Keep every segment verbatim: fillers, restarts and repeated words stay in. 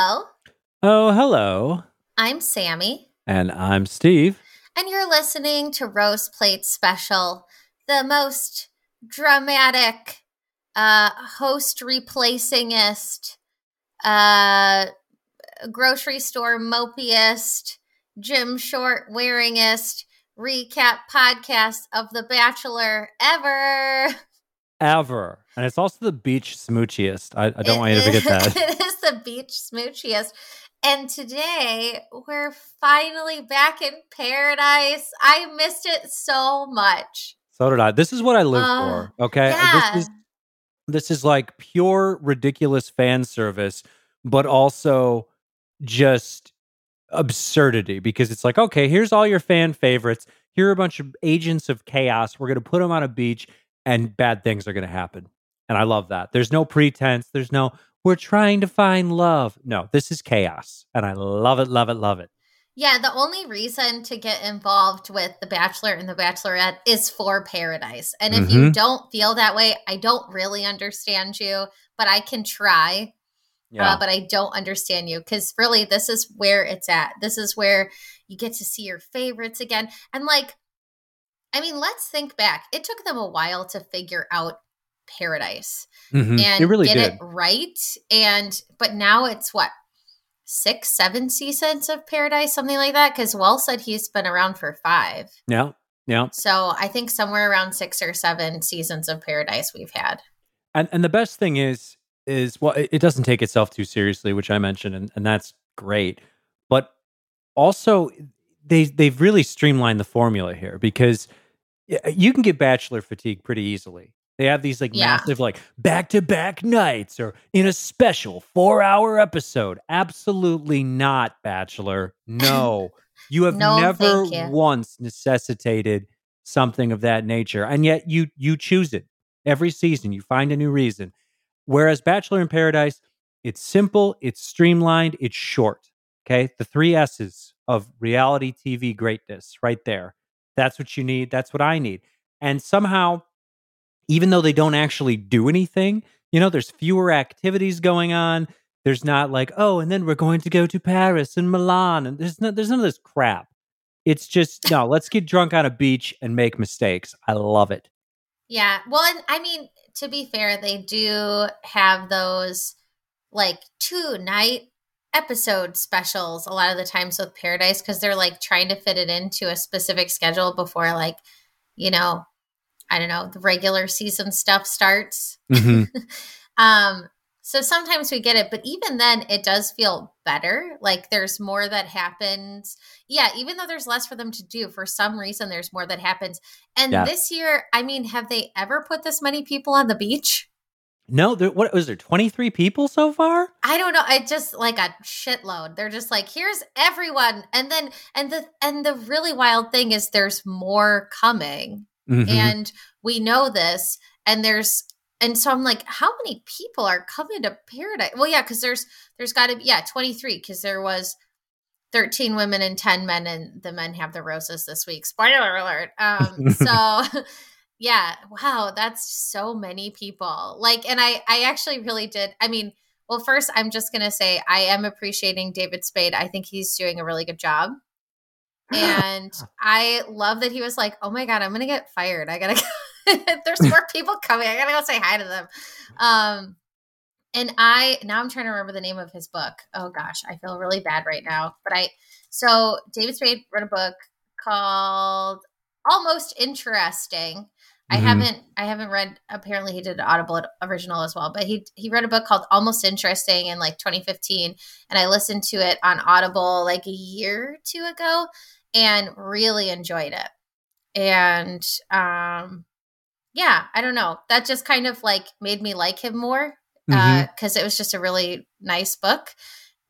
Hello. Oh, hello. I'm Sammy. And I'm Steve. And you're listening to Rose Plate Special, the most dramatic, uh, host replacingist, uh, grocery store mopiest, gym short wearingest recap podcast of The Bachelor ever. Ever. And it's also the beach smoochiest. I, I don't it want you to forget that. It is the beach smoochiest. And today we're finally back in paradise. I missed it so much. So did I. This is what I live uh, for. Okay. Yeah. This is this is like pure ridiculous fan service, but also just absurdity, because it's like, okay, here's all your fan favorites. Here are a bunch of agents of chaos. We're going to put them on a beach and bad things are going to happen. And I love that. There's no pretense. There's no, we're trying to find love. No, this is chaos. And I love it, love it, love it. Yeah, the only reason to get involved with The Bachelor and The Bachelorette is for paradise. And if mm-hmm. you don't feel that way, I don't really understand you, but I can try. Yeah. Uh, but I don't understand you, because really this is where it's at. This is where you get to see your favorites again. And like, I mean, let's think back. It took them a while to figure out paradise mm-hmm. and it really get did. it right. And but now it's what, six, seven seasons of paradise, something like that. Because Well said he's been around for five. Yeah, yeah. So I think somewhere around six or seven seasons of paradise we've had. And and the best thing is is well, it, it doesn't take itself too seriously, which I mentioned, and, and that's great. But also, they they've really streamlined the formula here, because you can get bachelor fatigue pretty easily. They have these like yeah. massive like back-to-back nights or in a special four-hour episode. Absolutely not, Bachelor. No. You have no, never thank you. once necessitated something of that nature. And yet you you choose it. Every season you find a new reason. Whereas Bachelor in Paradise, it's simple, it's streamlined, it's short. Okay? The three S's of reality T V greatness right there. That's what you need. That's what I need. And somehow, even though they don't actually do anything, you know, there's fewer activities going on. There's not like, oh, and then we're going to go to Paris and Milan. And there's no, there's none of this crap. It's just, no, let's get drunk on a beach and make mistakes. I love it. Yeah. Well, and I mean, to be fair, they do have those like two night episode specials a lot of the times with Paradise, because they're like trying to fit it into a specific schedule before, like, you know, I don't know, the regular season stuff starts. Mm-hmm. um, so sometimes we get it, but even then it does feel better. Like there's more that happens. Yeah. Even though there's less for them to do, for some reason, there's more that happens. And yeah. this year, I mean, have they ever put this many people on the beach? No, there, what was there? twenty-three people so far? I don't know. I just like a shitload. They're just like, here's everyone. And then, and the, and the really wild thing is there's more coming. Mm-hmm. And we know this, and there's, and so I'm like, how many people are coming to paradise? Well, yeah, because there's, there's got to be, yeah, twenty-three, because there was thirteen women and ten men, and the men have the roses this week. Spoiler alert. Um, so yeah, wow, that's so many people. Like, and I, I actually really did. I mean, well, first I'm just going to say I am appreciating David Spade. I think he's doing a really good job. And I love that he was like, oh my God, I'm going to get fired. I got to go. There's more people coming. I got to go say hi to them. Um, and I, now I'm trying to remember the name of his book. Oh gosh, I feel really bad right now. But I, so David Spade wrote a book called Almost Interesting. Mm-hmm. I haven't, I haven't read, apparently he did an Audible original as well, but he, he wrote a book called Almost Interesting in like twenty fifteen. And I listened to it on Audible like a year or two ago. And really enjoyed it. And um, yeah, I don't know. That just kind of like made me like him more because uh, mm-hmm. it was just a really nice book.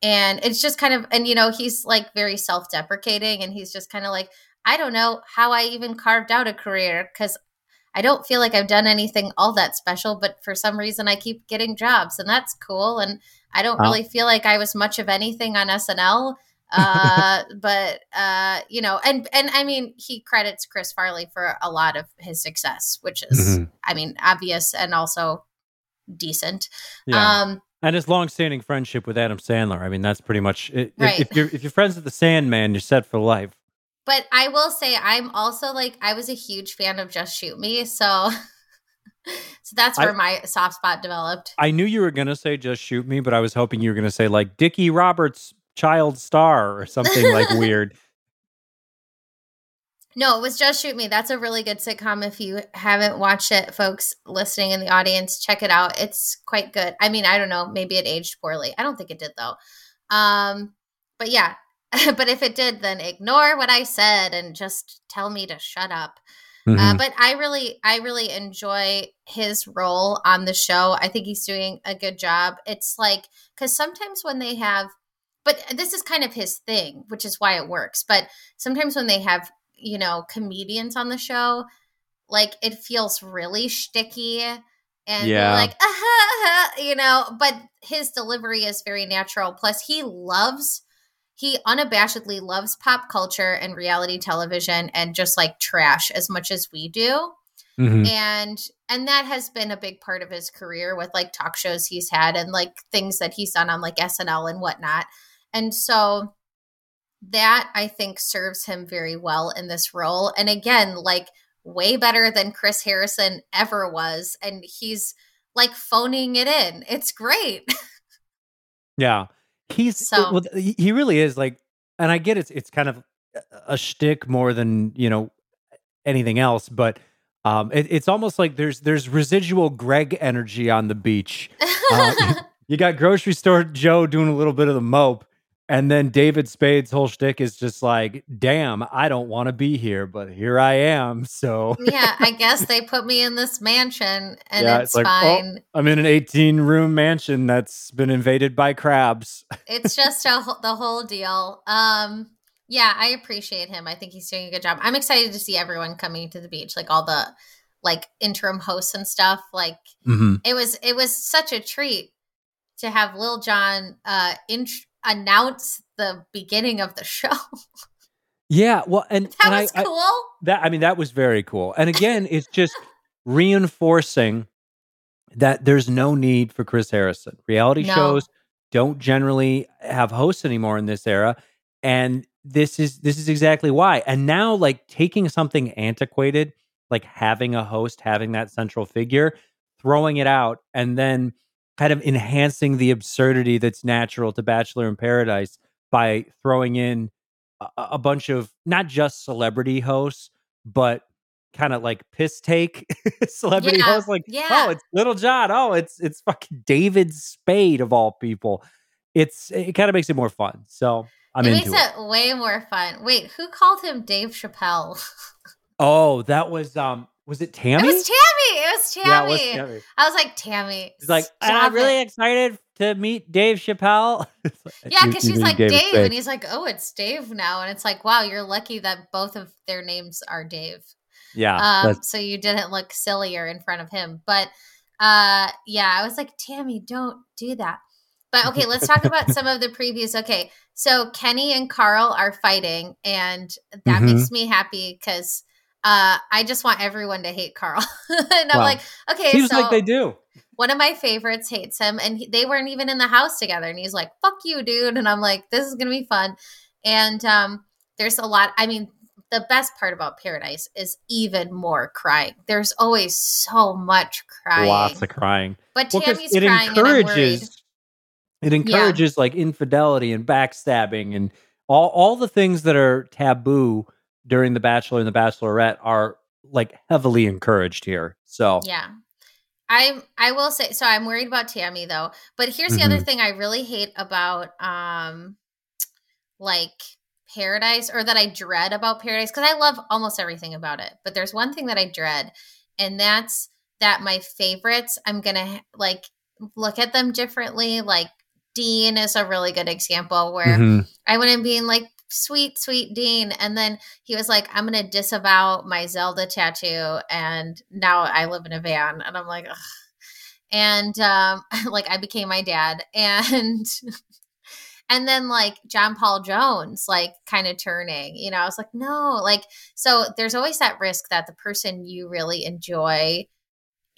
And it's just kind of, and you know, he's like very self-deprecating, and he's just kind of like, I don't know how I even carved out a career, because I don't feel like I've done anything all that special, but for some reason I keep getting jobs, and that's cool. And I don't wow. really feel like I was much of anything on S N L. uh, but, uh, you know, and, and I mean, he credits Chris Farley for a lot of his success, which is, mm-hmm. I mean, obvious and also decent. Yeah. Um, And his long-standing friendship with Adam Sandler. I mean, that's pretty much it. Right. If, if you're if you're friends with the Sandman, you're set for life. But I will say, I'm also like I was a huge fan of Just Shoot Me, so so that's where I, my soft spot developed. I knew you were gonna say Just Shoot Me, but I was hoping you were gonna say like Dickie Roberts' child star or something like weird. No, it was Just Shoot Me. That's a really good sitcom. If you haven't watched it, folks listening in the audience, check it out. It's quite good. I mean, I don't know. Maybe it aged poorly. I don't think it did, though. Um, but yeah, but if it did, then ignore what I said and just tell me to shut up. Mm-hmm. Uh, but I really, I really enjoy his role on the show. I think he's doing a good job. It's like, because sometimes when they have, but this is kind of his thing, which is why it works. But sometimes when they have, you know, comedians on the show, like it feels really shticky and yeah. like, ah, you know, but his delivery is very natural. Plus he loves, he unabashedly loves pop culture and reality television and just like trash as much as we do. Mm-hmm. And, and that has been a big part of his career with like talk shows he's had and like things that he's done on like S N L and whatnot. And so that I think serves him very well in this role. And again, like way better than Chris Harrison ever was. And he's like phoning it in. It's great. Yeah. He's so well, he really is like, and I get it's, it's kind of a shtick more than, you know, anything else, but um, it, it's almost like there's, there's residual Greg energy on the beach. Uh, you got grocery store Joe doing a little bit of the mope. And then David Spade's whole shtick is just like, damn, I don't want to be here, but here I am. So yeah, I guess they put me in this mansion and yeah, it's, it's like, fine. Oh, I'm in an eighteen room mansion that's been invaded by crabs. It's just a, the whole deal. Um, yeah, I appreciate him. I think he's doing a good job. I'm excited to see everyone coming to the beach, like all the like interim hosts and stuff. Like mm-hmm. it was, it was such a treat to have Lil Jon uh, intro. announce the beginning of the show. Yeah, well, and that and was I, cool. I, that I mean, that was very cool. And again, it's just reinforcing that there's no need for Chris Harrison. Reality no. shows don't generally have hosts anymore in this era, and this is this is exactly why. And now, like taking something antiquated, like having a host, having that central figure, throwing it out, and then kind of enhancing the absurdity that's natural to Bachelor in Paradise by throwing in a, a bunch of not just celebrity hosts, but kind of like piss take celebrity yeah, hosts. Like, yeah. oh, it's Lil Jon. Oh, it's it's fucking David Spade of all people. It's it kind of makes it more fun. So I'm it into makes it. It way more fun. Wait, who called him Dave Chappelle? Oh, that was um. Was it Tammy? It was Tammy. It was Tammy. Yeah, it was Tammy. I was like, Tammy. She's like, I'm really it. excited to meet Dave Chappelle. Like, yeah, because she's like, Dave. Dave. And he's like, oh, it's Dave now. And it's like, wow, you're lucky that both of their names are Dave. Yeah. Um, so you didn't look sillier in front of him. But uh, yeah, I was like, Tammy, don't do that. But okay, let's talk about some of the previews. Okay, so Kenny and Carl are fighting. And that mm-hmm. makes me happy because Uh, I just want everyone to hate Carl. And I'm wow. like, okay, seems so like they do. One of my favorites hates him and he, they weren't even in the house together. And he's like, fuck you, dude. And I'm like, this is going to be fun. And um, there's a lot. I mean, the best part about Paradise is even more crying. There's always so much crying. Lots of crying. But well, Tammy's it crying encourages, and It encourages yeah. like infidelity and backstabbing and all, all the things that are taboo during The Bachelor and The Bachelorette are like heavily encouraged here. So yeah, I I will say, so I'm worried about Tammy though, but here's the mm-hmm. other thing I really hate about um, like Paradise, or that I dread about Paradise, because I love almost everything about it. But there's one thing that I dread, and that's that my favorites, I'm going to like look at them differently. Like Dean is a really good example where mm-hmm. I went in being like, sweet, sweet Dean. And then he was like, I'm going to disavow my Zelda tattoo. And now I live in a van. And I'm like, ugh. And um, like I became my dad. And, and then like John Paul Jones, like kind of turning, you know, I was like, no, like, so there's always that risk that the person you really enjoy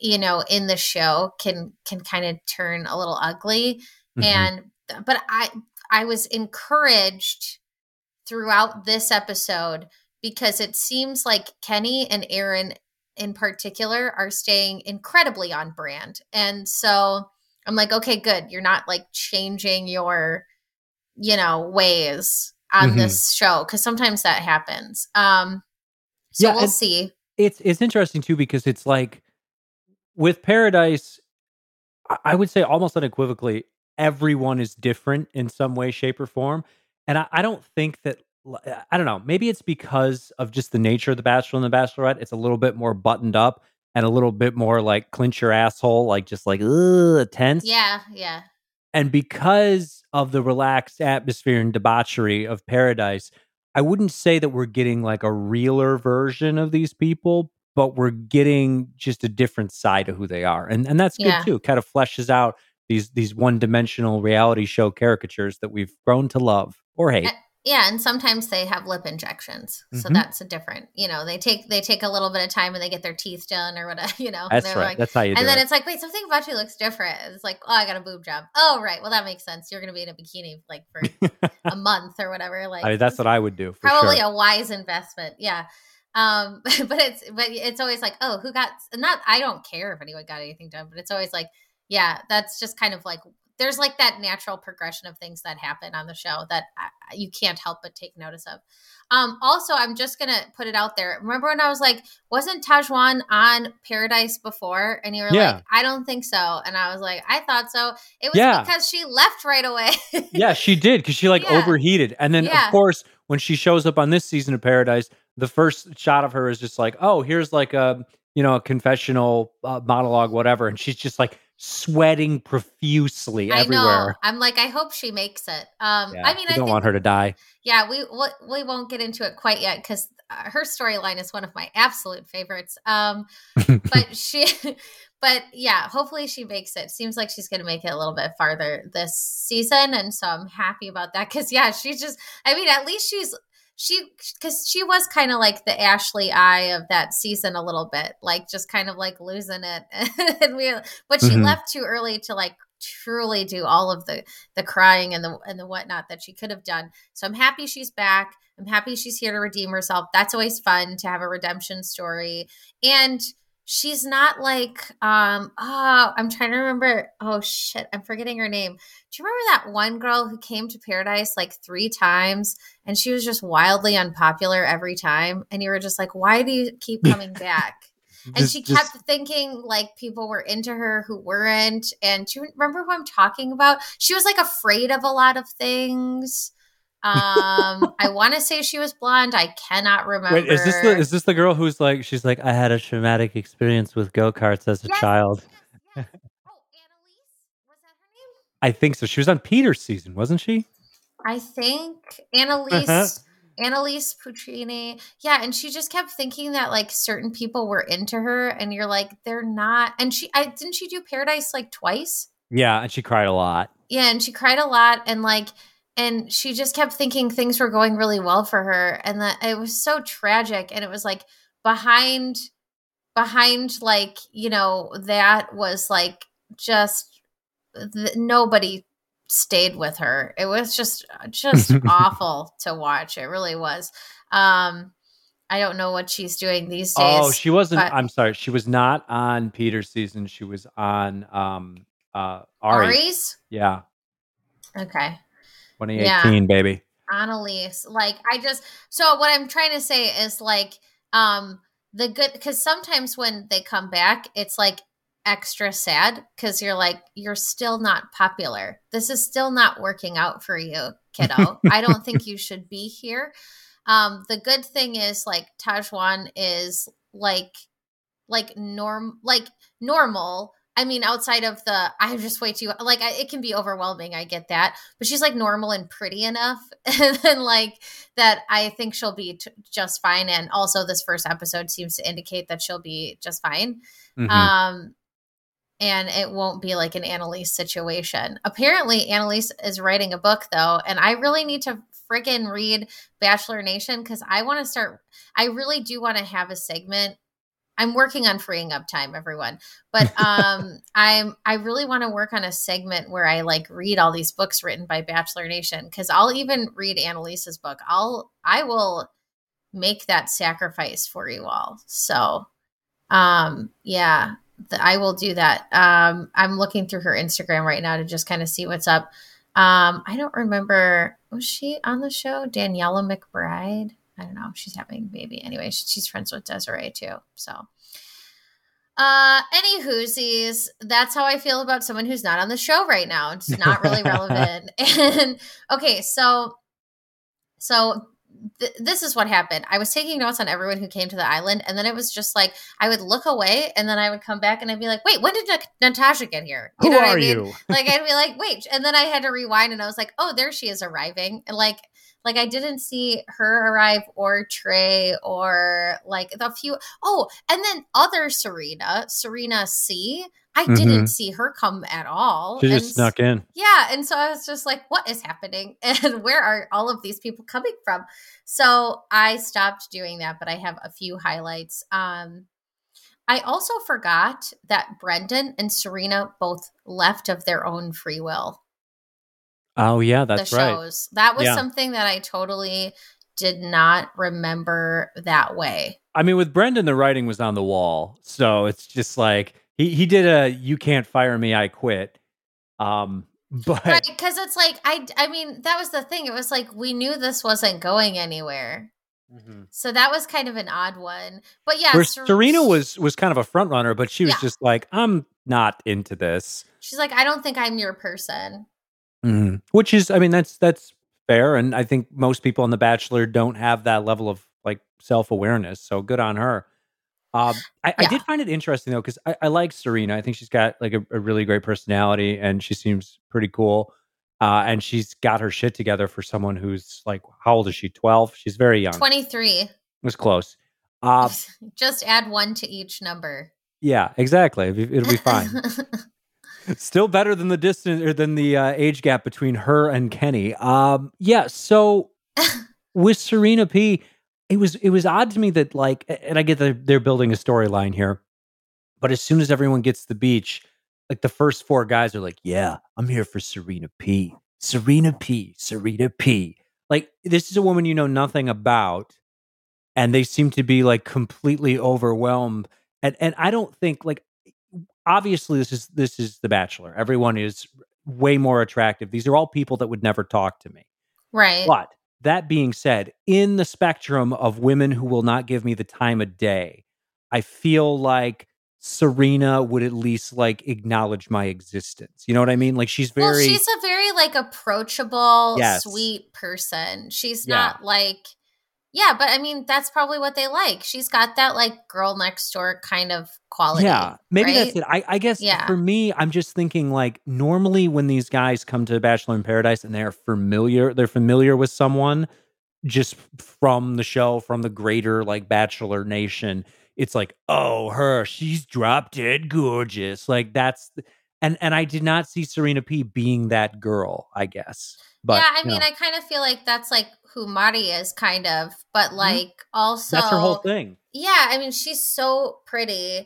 you know, in the show can can kind of turn a little ugly. Mm-hmm. And but I I was encouraged throughout this episode because it seems like Kenny and Aaron in particular are staying incredibly on brand. And so I'm like, okay, good. You're not like changing your, you know, ways on mm-hmm. this show. 'Cause sometimes that happens. Um, so yeah, we'll see. It's, it's interesting too, because it's like with Paradise, I would say almost unequivocally, everyone is different in some way, shape or form. And I, I don't think that, I don't know, maybe it's because of just the nature of The Bachelor and The Bachelorette. It's a little bit more buttoned up and a little bit more like clinch your asshole, like just like, ugh, tense. Yeah, yeah. And because of the relaxed atmosphere and debauchery of Paradise, I wouldn't say that we're getting like a realer version of these people, but we're getting just a different side of who they are. And and that's good yeah. too. It kind of fleshes out these these one-dimensional reality show caricatures that we've grown to love or hate. I- Yeah, and sometimes they have lip injections, so mm-hmm. that's a different. You know, they take they take a little bit of time and they get their teeth done or whatever. You know, that's and right. Like, that's how you. And do then it. It's like, wait, something about you looks different. It's like, oh, I got a boob job. Oh, right. Well, that makes sense. You're going to be in a bikini like for a month or whatever. Like I mean, that's what I would do. For probably sure. A wise investment. Yeah, um, but it's but it's always like, oh, who got not? I don't care if anyone got anything done, but it's always like, yeah, that's just kind of like. There's like that natural progression of things that happen on the show that I, you can't help but take notice of. Um, also, I'm just going to put it out there. Remember when I was like, wasn't Tahzjuan on Paradise before? And you were yeah. like, I don't think so. And I was like, I thought so. It was yeah. because she left right away. yeah, she did because she like yeah. overheated. And then, yeah. of course, when she shows up on this season of Paradise, the first shot of her is just like, oh, here's like a, you know, a confessional uh, monologue, whatever. And she's just like, sweating profusely everywhere. I know. I'm like, I hope she makes it. Um, yeah, I mean, I don't think, want her to die. Yeah, we we won't get into it quite yet because her storyline is one of my absolute favorites. Um, but she, but yeah, hopefully she makes it. Seems like she's going to make it a little bit farther this season, and so I'm happy about that. Because yeah, she just, I mean, at least she's. She, because she was kind of like the Ashley Eye of that season a little bit, like just kind of like losing it. and we, but she mm-hmm. left too early to like truly do all of the the crying and the and the whatnot that she could have done. So I'm happy she's back. I'm happy she's here to redeem herself. That's always fun to have a redemption story. And she's not like, um, oh, I'm trying to remember. Oh shit, I'm forgetting her name. Do you remember that one girl who came to Paradise like three times and she was just wildly unpopular every time? And you were just like, why do you keep coming back? And just, she kept just... thinking like people were into her who weren't. And do you remember who I'm talking about? She was like afraid of a lot of things. um, I want to say she was blonde. I cannot remember. Wait, is this the, is this the girl who's like, she's like, I had a traumatic experience with go-karts as a yes, child. Yes, yes. Oh, Annaliese? Was that her name? I think so. She was on Peter's season, wasn't she? I think Annaliese, uh-huh. Annaliese Putrini. Yeah. And she just kept thinking that like certain people were into her and you're like, they're not. And she, I didn't she do Paradise like twice? Yeah. And she cried a lot. Yeah. And she cried a lot. And like, And she just kept thinking things were going really well for her. And that it was so tragic. And it was like behind, behind like, you know, that was like just th- nobody stayed with her. It was just, just awful to watch. It really was. Um, I don't know what she's doing these days. Oh, she wasn't. But- I'm sorry. She was not on Peter's season. She was on um, uh, Ari. Ari's? Yeah. Okay. twenty eighteen, yeah. Baby. Annaliese. Like, I just, so what I'm trying to say is like, um, the good, because sometimes when they come back, it's like extra sad because you're like, you're still not popular. This is still not working out for you, kiddo. I don't think you should be here. Um, the good thing is like Tahzjuan is like, like norm, like normal. I mean, outside of the, I'm just way too, like, I, it can be overwhelming. I get that. But she's like normal and pretty enough. And then like that, I think she'll be t- just fine. And also this first episode seems to indicate that she'll be just fine. Mm-hmm. Um, and it won't be like an Annaliese situation. Apparently Annaliese is writing a book though. And I really need to friggin' read Bachelor Nation because I want to start, I really do want to have a segment I'm working on freeing up time, everyone. But um, I'm I really want to work on a segment where I like read all these books written by Bachelor Nation, because I'll even read Annaliese's book. I'll I will make that sacrifice for you all. So, um, yeah, the, I will do that. Um, I'm looking through her Instagram right now to just kind of see what's up. Um, I don't remember. Was she on the show? Daniela McBride? I don't know. She's having a baby. Anyway, she's friends with Desiree too. So uh, any whoosies, that's how I feel about someone who's not on the show right now. It's not really relevant. And okay. So, so th- this is what happened. I was taking notes on everyone who came to the island, and then it was just like, I would look away and then I would come back and I'd be like, wait, when did Na- Natasha get here? You who know what are I mean? You? Like, I'd be like, wait. And then I had to rewind and I was like, oh, there she is arriving. And like, Like, I didn't see her arrive or Trey or, like, the few. Oh, and then other Serena, Serena C. I mm-hmm. didn't see her come at all. She just and, snuck in. Yeah. And so I was just like, what is happening? And where are all of these people coming from? So I stopped doing that, but I have a few highlights. Um, I also forgot that Brendan and Serena both left of their own free will. Oh, yeah, that's right. That was yeah. something that I totally did not remember that way. I mean, with Brendan, the writing was on the wall. So it's just like he, he did a you can't fire me, I quit. Um, but right, because it's like I I mean, that was the thing. It was like we knew this wasn't going anywhere. Mm-hmm. So that was kind of an odd one. But yeah, Where Serena was was kind of a front runner, but she was yeah. just like, I'm not into this. She's like, I don't think I'm your person. Mm-hmm. Which is, I mean, that's that's fair, and I think most people on The Bachelor don't have that level of like self-awareness. So good on her. Um, I, yeah. I did find it interesting though, because I, I like Serena. I think she's got like a, a really great personality, and she seems pretty cool. Uh, and she's got her shit together for someone who's like, how old is she? twelve? She's very young. twenty-three. It was close. Uh, Just add one to each number. Yeah, exactly. It'll be fine. Still better than the distance or than the uh, age gap between her and Kenny. Um, yeah. So with Serena P, it was it was odd to me that like, and I get that they're building a storyline here, but as soon as everyone gets to the beach, like the first four guys are like, "Yeah, I'm here for Serena P, Serena P, Serena P." Like this is a woman you know nothing about, and they seem to be like completely overwhelmed. And and I don't think like. Obviously, this is this is The Bachelor. Everyone is way more attractive. These are all people that would never talk to me. Right. But that being said, in the spectrum of women who will not give me the time of day, I feel like Serena would at least like acknowledge my existence. You know what I mean? Like she's very... Well, she's a very like approachable, yes. sweet person. She's yeah. not like... Yeah, but I mean, that's probably what they like. She's got that like girl next door kind of quality. Yeah, maybe right? that's it. I, I guess yeah. for me, I'm just thinking like normally when these guys come to Bachelor in Paradise and they're familiar, they're familiar with someone just from the show, from the greater like Bachelor Nation. It's like, oh, her, she's drop dead gorgeous. Like that's, and and I did not see Serena P being that girl, I guess. But, yeah, I mean, know. I kind of feel like that's like who Mari is kind of, but like mm-hmm. also that's her whole thing. Yeah. I mean, she's so pretty,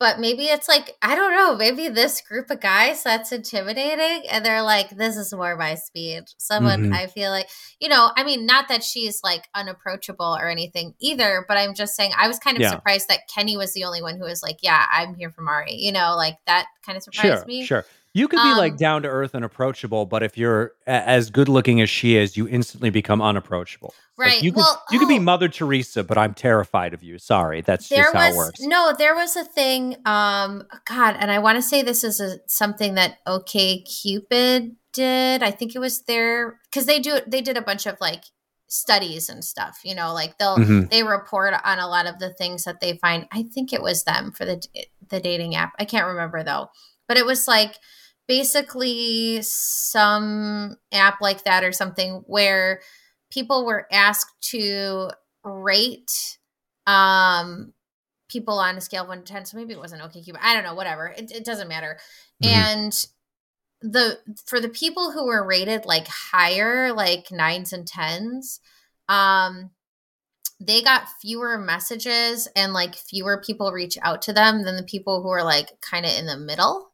but maybe it's like, I don't know, maybe this group of guys that's intimidating and they're like, this is more my speed. Someone mm-hmm. I feel like, you know, I mean, not that she's like unapproachable or anything either, but I'm just saying I was kind of yeah. surprised that Kenny was the only one who was like, yeah, I'm here for Mari, you know, like that kind of surprised sure, me. Sure. You could be um, like down to earth and approachable, but if you're a- as good looking as she is, you instantly become unapproachable. Right. Like you could, well, you could oh, be Mother Teresa, but I'm terrified of you. Sorry. That's just was, how it works. No, there was a thing. Um, God. And I want to say this is a, something that OK Cupid did. I think it was their because they do they did a bunch of like studies and stuff, you know, like they'll mm-hmm. they report on a lot of the things that they find. I think it was them for the the dating app. I can't remember, though. But it was like. Basically some app like that or something where people were asked to rate um, people on a scale of one to ten. So maybe it wasn't OkCupid. I don't know, whatever. It, it doesn't matter. Mm-hmm. And the for the people who were rated like higher, like nines and tens, um, they got fewer messages and like fewer people reach out to them than the people who are like kind of in the middle.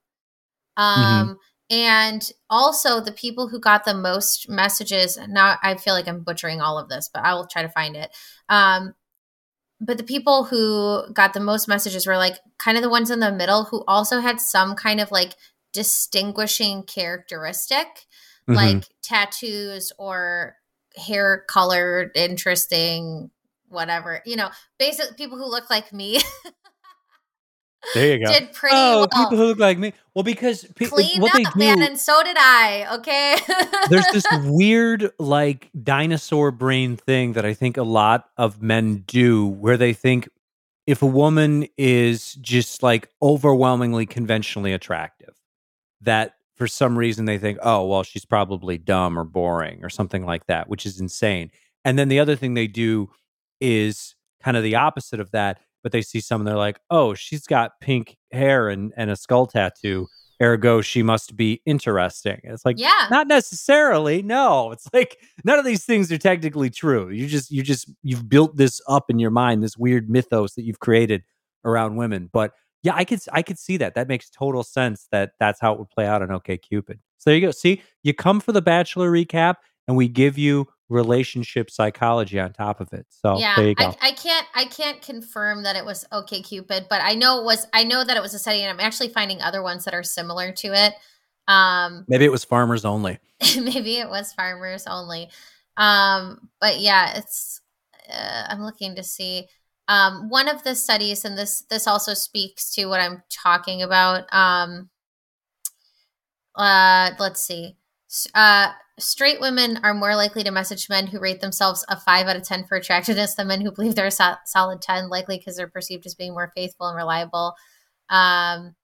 Um, mm-hmm. And also the people who got the most messages, now I feel like I'm butchering all of this, but I will try to find it. Um, but the people who got the most messages were like kind of the ones in the middle who also had some kind of like distinguishing characteristic, mm-hmm. like tattoos or hair colored, interesting, whatever, you know, basically people who look like me. There you go. Did pretty oh, well. People who look like me. Well, because pe- clean what up, they do, man, and so did I. Okay. There's this weird, like, dinosaur brain thing that I think a lot of men do, where they think if a woman is just like overwhelmingly conventionally attractive, that for some reason they think, oh, well, she's probably dumb or boring or something like that, which is insane. And then the other thing they do is kind of the opposite of that. But they see someone, they're like, oh, she's got pink hair and, and a skull tattoo. Ergo, she must be interesting. It's like, yeah. Not necessarily. No, it's like none of these things are technically true. You just, you just, you've built this up in your mind, this weird mythos that you've created around women. But yeah, I could, I could see that. That makes total sense that that's how it would play out on OkCupid. So there you go. See, you come for the Bachelor recap and we give you relationship psychology on top of it. So yeah, there you go. I, I can't I can't confirm that it was OkCupid, but I know it was I know that it was a setting, and I'm actually finding other ones that are similar to it. Um maybe it was Farmers Only. Maybe it was Farmers Only. Um but yeah, it's uh, I'm looking to see um one of the studies, and this this also speaks to what I'm talking about. Um uh let's see. Uh Straight women are more likely to message men who rate themselves a five out of ten for attractiveness than men who believe they're a so- solid ten, likely because they're perceived as being more faithful and reliable. Um,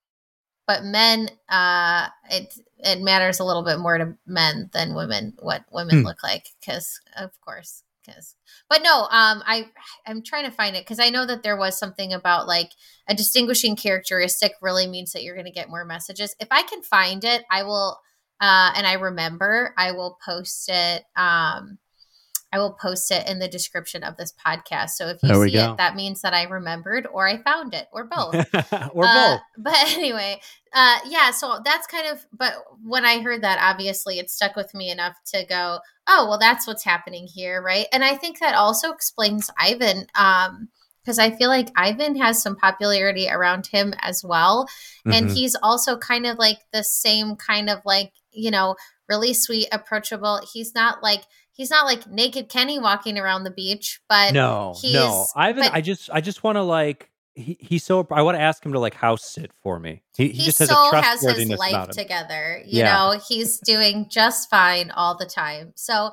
but men, uh, it it matters a little bit more to men than women, what women hmm. look like, because, of course, because. But no, um, I, I'm trying to find it because I know that there was something about like a distinguishing characteristic really means that you're going to get more messages. If I can find it, I will... Uh, and I remember I will post it. Um, I will post it in the description of this podcast. So if you there see it, that means that I remembered or I found it or both. or uh, both. But anyway, uh, yeah, so that's kind of, but when I heard that, obviously it stuck with me enough to go, oh, well, that's what's happening here. Right. And I think that also explains Ivan. Um, Because I feel like Ivan has some popularity around him as well. Mm-hmm. And he's also kind of like the same kind of like, you know, really sweet, approachable. He's not like he's not like naked Kenny walking around the beach, but no, he's, no. Ivan, but, I just I just want to like he, he's so I want to ask him to like house sit for me. He, he, he just has so a has his life together. You yeah. know, he's doing just fine all the time. So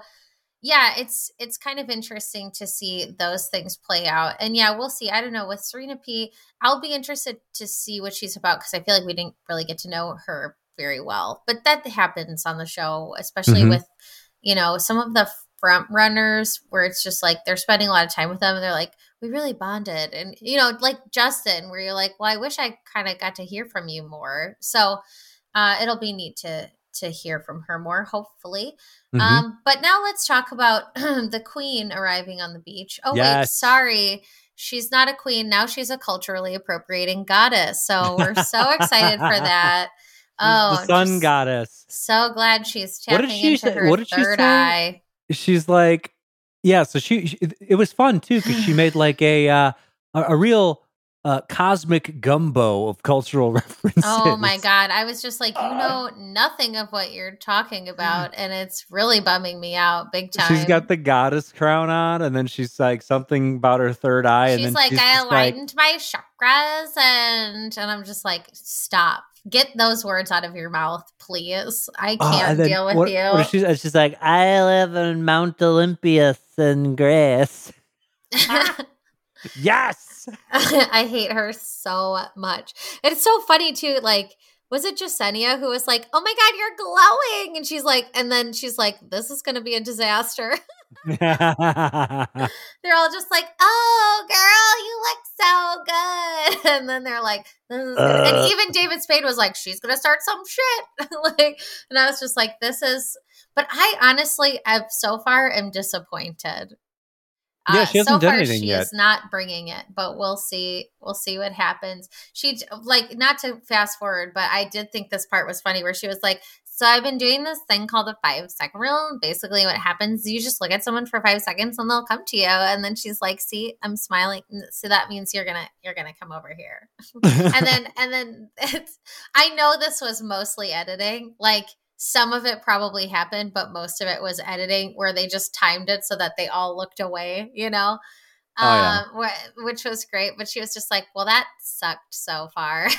yeah, it's it's kind of interesting to see those things play out. And yeah, we'll see. I don't know. With Serena P, I'll be interested to see what she's about because I feel like we didn't really get to know her very well. But that happens on the show, especially mm-hmm. with, you know, some of the front runners where it's just like they're spending a lot of time with them and they're like, we really bonded. And, you know, like Justin, where you're like, well, I wish I kind of got to hear from you more. So uh, it'll be neat to to hear from her more, hopefully. Mm-hmm. Um, but now let's talk about the queen arriving on the beach. Oh, yes. wait, sorry. She's not a queen. Now she's a culturally appropriating goddess. So we're so excited for that. Oh, the sun goddess. So glad she's tapping she into say? her what did third she eye. She's like, yeah, so she, she it was fun too, because she made like a uh, a, a real... Uh, cosmic gumbo of cultural references. Oh my God. I was just like, you know nothing of what you're talking about. And it's really bumming me out big time. She's got the goddess crown on. And then she's like something about her third eye. She's and then like, she's I aligned like, my chakras. And, and I'm just like, stop. Get those words out of your mouth, please. I can't oh, deal with what, you. What she, she's like, I live in Mount Olympus in Greece. Yes. I hate her so much. It's so funny too. Like, was it Yessenia who was like, "Oh my God, you're glowing," and she's like, and then she's like, "This is going to be a disaster." They're all just like, "Oh, girl, you look so good," and then they're like, "This is gonna-" uh, and even David Spade was like, "She's going to start some shit," like, and I was just like, "This is." But I honestly, I've so far am disappointed. Yeah, uh, she hasn't so done far, anything she yet. Is not bringing it, but we'll see. We'll see what happens. She like not to fast forward, but I did think this part was funny where she was like, "So I've been doing this thing called the five second rule. Basically, what happens? You just look at someone for five seconds, and they'll come to you." And then she's like, "See, I'm smiling, so that means you're gonna you're gonna come over here." and then and then it's, I know this was mostly editing, like. Some of it probably happened, but most of it was editing where they just timed it so that they all looked away, you know, oh, yeah. um, wh- which was great. But she was just like, well, that sucked so far.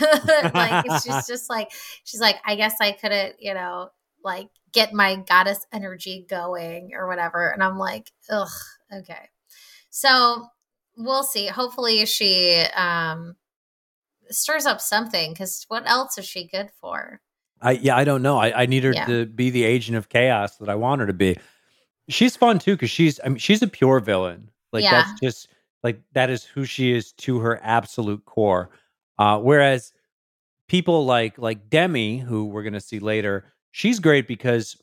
Like, she's just like, she's like, I guess I couldn't, you know, like get my goddess energy going or whatever. And I'm like, ugh, okay. So we'll see. Hopefully she um, stirs up something because what else is she good for? I, yeah, I don't know. I, I need her yeah. to be the agent of chaos that I want her to be. She's fun too because she's I mean, she's a pure villain. Like yeah. that's just like that is who she is to her absolute core. Uh, whereas people like like Demi, who we're going to see later, she's great because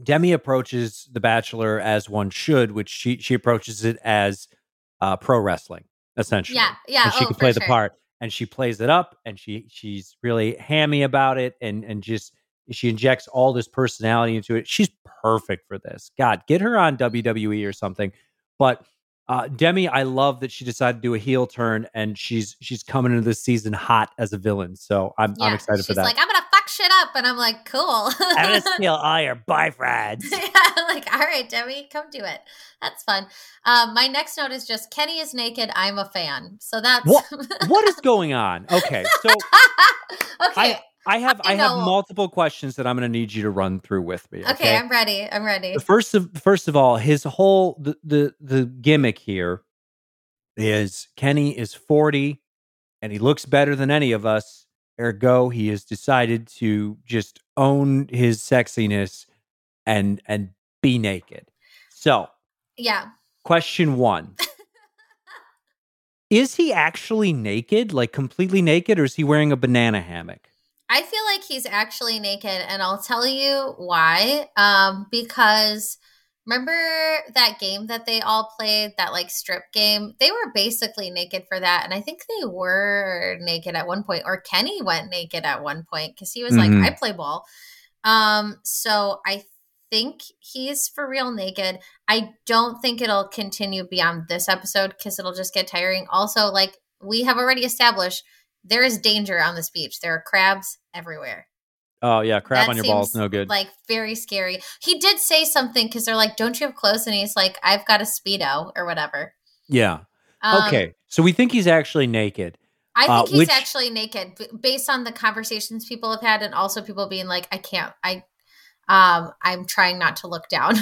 Demi approaches The Bachelor as one should, which she she approaches it as uh, pro wrestling essentially. Yeah, yeah. And she oh, can play sure. the part. And she plays it up, and she she's really hammy about it, and and just she injects all this personality into it. She's perfect for this. God, get her on W W E or something. But uh, Demi, I love that she decided to do a heel turn, and she's she's coming into this season hot as a villain. So I'm yeah, I'm excited for that. She's like, I'm gonna fuck shit up, and I'm like, cool. I'm gonna steal all your boyfriends. Yeah, I'm like, all right, Demi, come do it. That's fun. Um, my next note is just Kenny is naked. I'm a fan. So that's what, what is going on. Okay, so okay. I, I have I, I have multiple questions that I'm going to need you to run through with me. Okay, okay I'm ready. I'm ready. First of first of all, his whole the, the the gimmick here is Kenny is forty and he looks better than any of us. Ergo, he has decided to just own his sexiness and and be naked. So. Yeah. Question one. Is he actually naked, like completely naked, or is he wearing a banana hammock? I feel like he's actually naked, and I'll tell you why. Um, because remember that game that they all played, that like strip game? They were basically naked for that, and I think they were naked at one point, or Kenny went naked at one point because he was mm-hmm. like, I play ball. Um, so I think he's for real naked. I don't think it'll continue beyond this episode because it'll just get tiring. Also, like we have already established, there is danger on this beach. There are crabs everywhere. Oh yeah, crab that on your balls, no good. Like very scary. He did say something because they're like, "Don't you have clothes?" And he's like, "I've got a Speedo or whatever." Yeah. Um, okay, so we think he's actually naked. I think uh, he's which... actually naked b- based on the conversations people have had, and also people being like, "I can't, I." Um, I'm trying not to look down.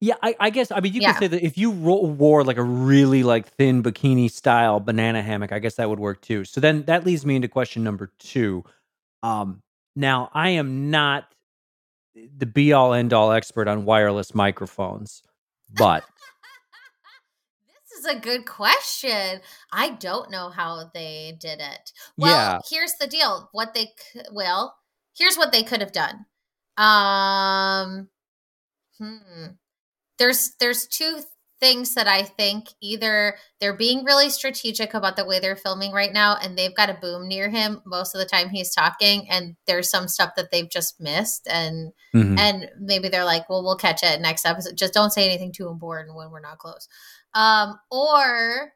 yeah, I, I guess. I mean, you yeah. could say that if you ro- wore like a really like thin bikini style banana hammock, I guess that would work too. So then that leads me into question number two. Um, now I am not the be all end all expert on wireless microphones, but this is a good question. I don't know how they did it. Well, yeah. here's the deal. What they c- well, here's what they could have done. Um, hmm. There's there's two things that I think either they're being really strategic about the way they're filming right now, and they've got a boom near him most of the time he's talking, and there's some stuff that they've just missed, and mm-hmm. and maybe they're like, well, we'll catch it next episode. Just don't say anything too important when we're not close. Um, or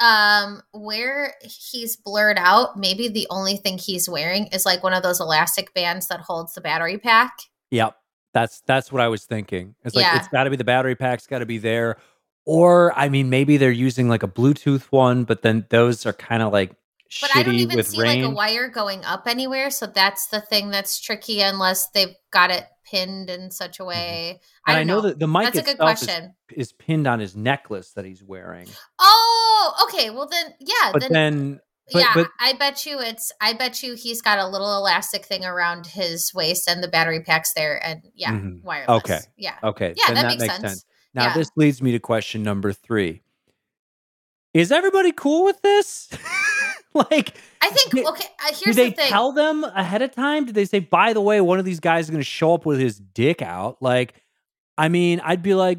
um, where he's blurred out, maybe the only thing he's wearing is like one of those elastic bands that holds the battery pack. Yep. That's, that's what I was thinking. It's like, yeah. it's gotta be the battery pack's gotta be there. Or, I mean, maybe they're using like a Bluetooth one, but then those are kind of like, but I don't even see rain. Like a wire going up anywhere. So that's the thing that's tricky unless they've got it pinned in such a way. Mm-hmm. And I, I know, know that the mic that's a good question. Is, is pinned on his necklace that he's wearing. Oh, okay. Well then, yeah. But then, then but, yeah, but, I bet you it's, I bet you he's got a little elastic thing around his waist and the battery pack's there and yeah, mm-hmm. wireless. Okay. Yeah. Okay. Yeah. That, that makes sense. sense. Now yeah. this leads me to question number three. Is everybody cool with this? Like, I think, okay, uh, here's the thing. Did they tell them ahead of time? Did they say, by the way, one of these guys is going to show up with his dick out? Like, I mean, I'd be like,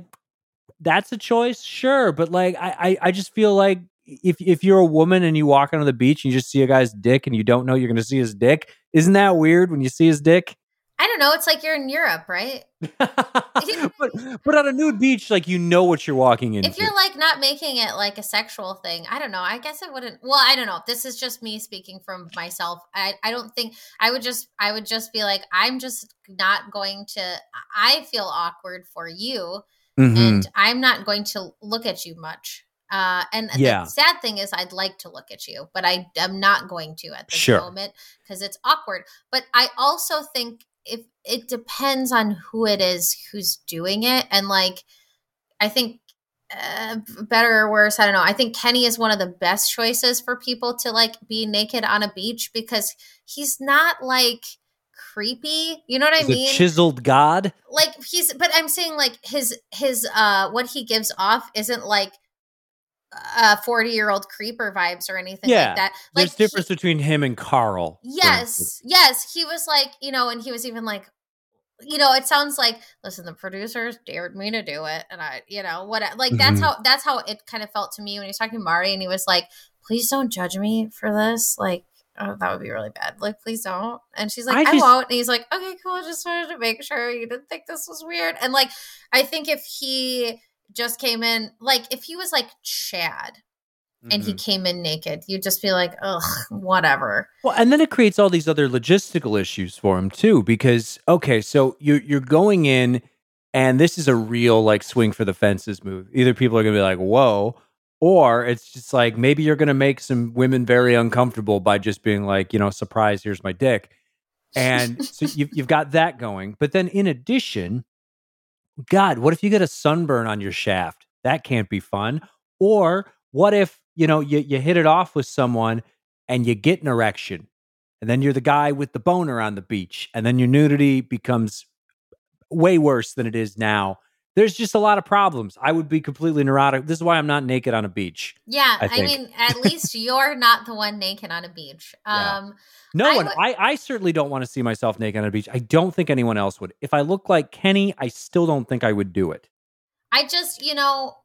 that's a choice, sure. But like, I, I, I just feel like if if you're a woman and you walk onto the beach and you just see a guy's dick and you don't know you're going to see his dick, isn't that weird when you see his dick? I don't know. It's like you're in Europe, right? but, but on a nude beach, like, you know what you're walking into. If you're like not making it like a sexual thing, I don't know. I guess it wouldn't. Well, I don't know. This is just me speaking from myself. I, I don't think I would just I would just be like, I'm just not going to. I feel awkward for you. Mm-hmm. And I'm not going to look at you much. Uh, and yeah. the sad thing is I'd like to look at you, but I am not going to at this sure. moment because it's awkward. But I also think if it depends on who it is who's doing it. And like, I think uh, better or worse, I don't know. I think Kenny is one of the best choices for people to like be naked on a beach because he's not like creepy. You know what he's I mean? A chiseled god. Like he's, but I'm saying like his, his, uh, what he gives off isn't like, uh forty year old creeper vibes or anything yeah. like that. Like there's difference he, between him and Carl. Yes. Yes. He was like, you know, and he was even like, you know, it sounds like, listen, the producers dared me to do it. And I, you know, what, like, mm-hmm. that's how, that's how it kind of felt to me when he was talking to Mari and he was like, please don't judge me for this. Like, oh, that would be really bad. Like, please don't. And she's like, I, I just, won't. And he's like, okay, cool. I just wanted to make sure you didn't think this was weird. And like, I think if he just came in, like if he was like Chad and mm-hmm. he came in naked, you'd just be like, ugh, whatever. Well, and then it creates all these other logistical issues for him too, because okay, so you're, you're going in and this is a real like swing for the fences move. Either people are going to be like, whoa, or it's just like, maybe you're going to make some women very uncomfortable by just being like, you know, surprise, here's my dick. And so you've, you've got that going. But then in addition, God, what if you get a sunburn on your shaft? That can't be fun. Or what if, you know, you, you hit it off with someone and you get an erection and then you're the guy with the boner on the beach and then your nudity becomes way worse than it is now. There's just a lot of problems. I would be completely neurotic. This is why I'm not naked on a beach. Yeah, I, I mean, at least you're not the one naked on a beach. Um, yeah. No I one. W- I, I certainly don't want to see myself naked on a beach. I don't think anyone else would. If I look like Kenny, I still don't think I would do it. I just, you know,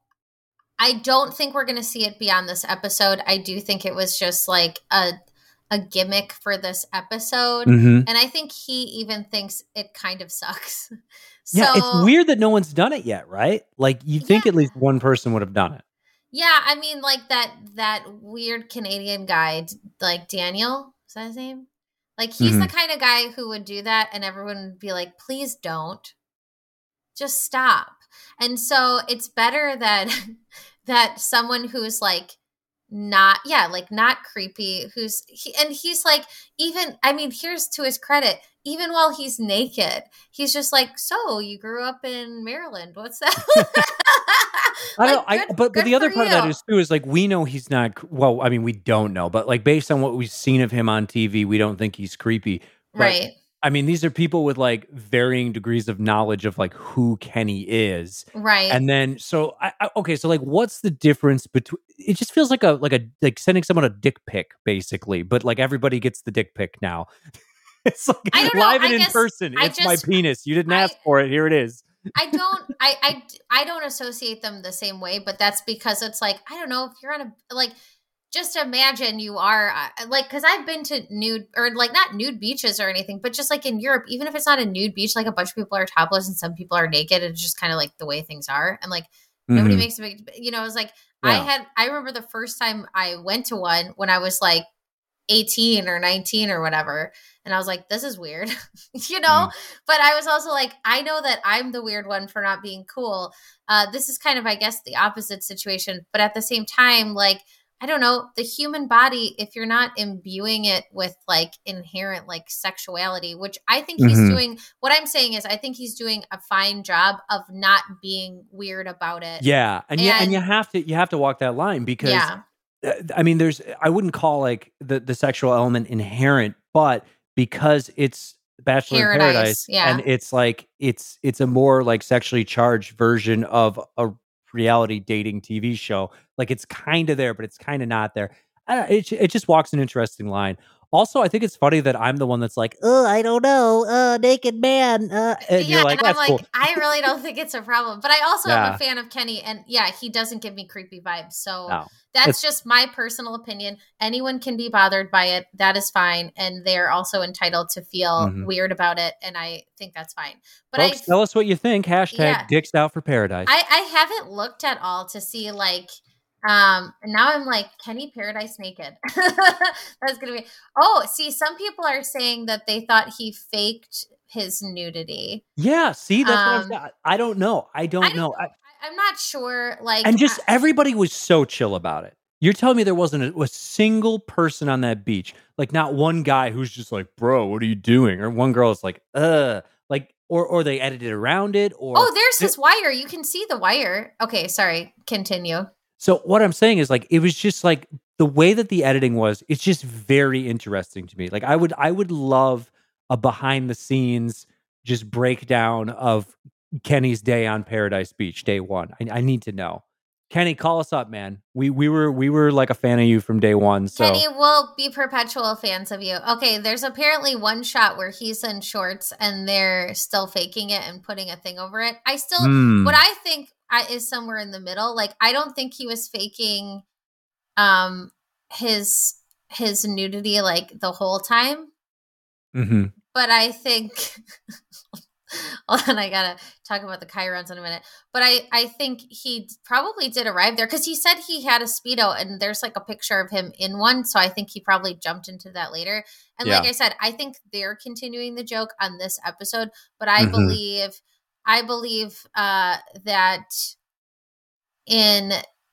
I don't think we're going to see it beyond this episode. I do think it was just like a a gimmick for this episode. Mm-hmm. And I think he even thinks it kind of sucks. So, yeah, it's weird that no one's done it yet, right? Like, you think yeah. at least one person would have done it. Yeah, I mean, like, that that weird Canadian guy, like, Daniel, is that his name? Like, he's mm-hmm. the kind of guy who would do that, and everyone would be like, please don't. Just stop. And so it's better that that someone who's, like, not, yeah, like, not creepy, who's, he, and he's, like, even, I mean, here's to his credit, even while he's naked, he's just like, so you grew up in Maryland. What's that? I don't like, know. Good, I, but, but the other part you. of that is too, is like, we know he's not, well, I mean, we don't know, but like based on what we've seen of him on T V, we don't think he's creepy. But, right. I mean, these are people with like varying degrees of knowledge of like who Kenny is. Right. And then, so, I, I, okay. So like, what's the difference between, it just feels like a, like a, like sending someone a dick pic basically, but like everybody gets the dick pic now. It's like I don't live know. and I in guess, person. I it's just, my penis. You didn't I, ask for it. Here it is. I don't. I, I. I don't associate them the same way, but that's because it's like I don't know if you're on a like. Just imagine you are uh, like because I've been to nude or like not nude beaches or anything, but just like in Europe, even if it's not a nude beach, like a bunch of people are topless and some people are naked. It's just kind of like the way things are, and like mm-hmm. nobody makes a big. You know, it's like yeah. I had. I remember the first time I went to one when I was like eighteen or nineteen or whatever. And I was like, this is weird, you know, mm. but I was also like, I know that I'm the weird one for not being cool. Uh, this is kind of, I guess, the opposite situation. But at the same time, like, I don't know, the human body, if you're not imbuing it with like inherent like sexuality, which I think he's mm-hmm. doing, what I'm saying is I think he's doing a fine job of not being weird about it. Yeah. And, and yeah, and you have to, you have to walk that line because yeah. I mean, there's, I wouldn't call like the, the sexual element inherent, but because it's Bachelor Paradise, in Paradise yeah. and it's like, it's, it's a more like sexually charged version of a reality dating T V show. Like it's kind of there, but it's kind of not there. I don't, it, it just walks an interesting line. Also, I think it's funny that I'm the one that's like, oh, I don't know, uh, naked man. Uh, and yeah, you're like, and I'm that's like, cool. I really don't think it's a problem. But I also yeah. am a fan of Kenny, and yeah, he doesn't give me creepy vibes. So no. that's it's, just my personal opinion. Anyone can be bothered by it. That is fine. And they're also entitled to feel mm-hmm. weird about it. And I think that's fine. But Folks, I, tell us what you think. Hashtag yeah. dicks out for paradise. I, I haven't looked at all to see like, Um, and now I'm like, Kenny Paradise naked. That's going to be, oh, see, some people are saying that they thought he faked his nudity. Yeah. See, that's um, what I'm, I don't know. I don't, I don't know. know. I, I'm not sure. Like, and just I, everybody was so chill about it. You're telling me there wasn't a, a single person on that beach. Like not one guy who's just like, bro, what are you doing? Or one girl is like, uh, like, Or or they edited around it. Or Oh, there's th- this wire. You can see the wire. Okay, sorry. Continue. So what I'm saying is like, it was just like the way that the editing was, it's just very interesting to me. Like I would, I would love a behind the scenes, just breakdown of Kenny's day on Paradise Beach, day one. I, I need to know. Kenny, call us up, man. We we were we were like a fan of you from day one. So Kenny will be perpetual fans of you. Okay, there's apparently one shot where he's in shorts and they're still faking it and putting a thing over it. I still, mm. what I think is somewhere in the middle. Like, I don't think he was faking um, his his nudity like the whole time. Mm-hmm. But I think... Well, then I gotta talk about the chyrons in a minute. But I, I think he probably did arrive there because he said he had a Speedo and there's like a picture of him in one. So I think he probably jumped into that later. And yeah. like I said, I think they're continuing the joke on this episode. But I mm-hmm. believe I believe uh, that in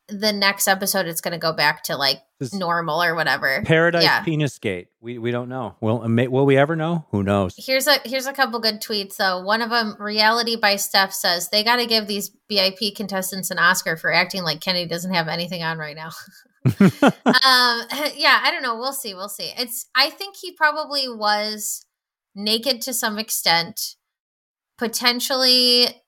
the next episode, it's going to go back to like normal or whatever. Paradise yeah. penis gate. We we don't know. Will will we ever know? Who knows? Here's a here's a couple good tweets though. One of them, Reality by Steph, says they got to give these B I P contestants an Oscar for acting like Kenny doesn't have anything on right now. um, yeah, I don't know. We'll see. We'll see. It's. I think he probably was naked to some extent, potentially,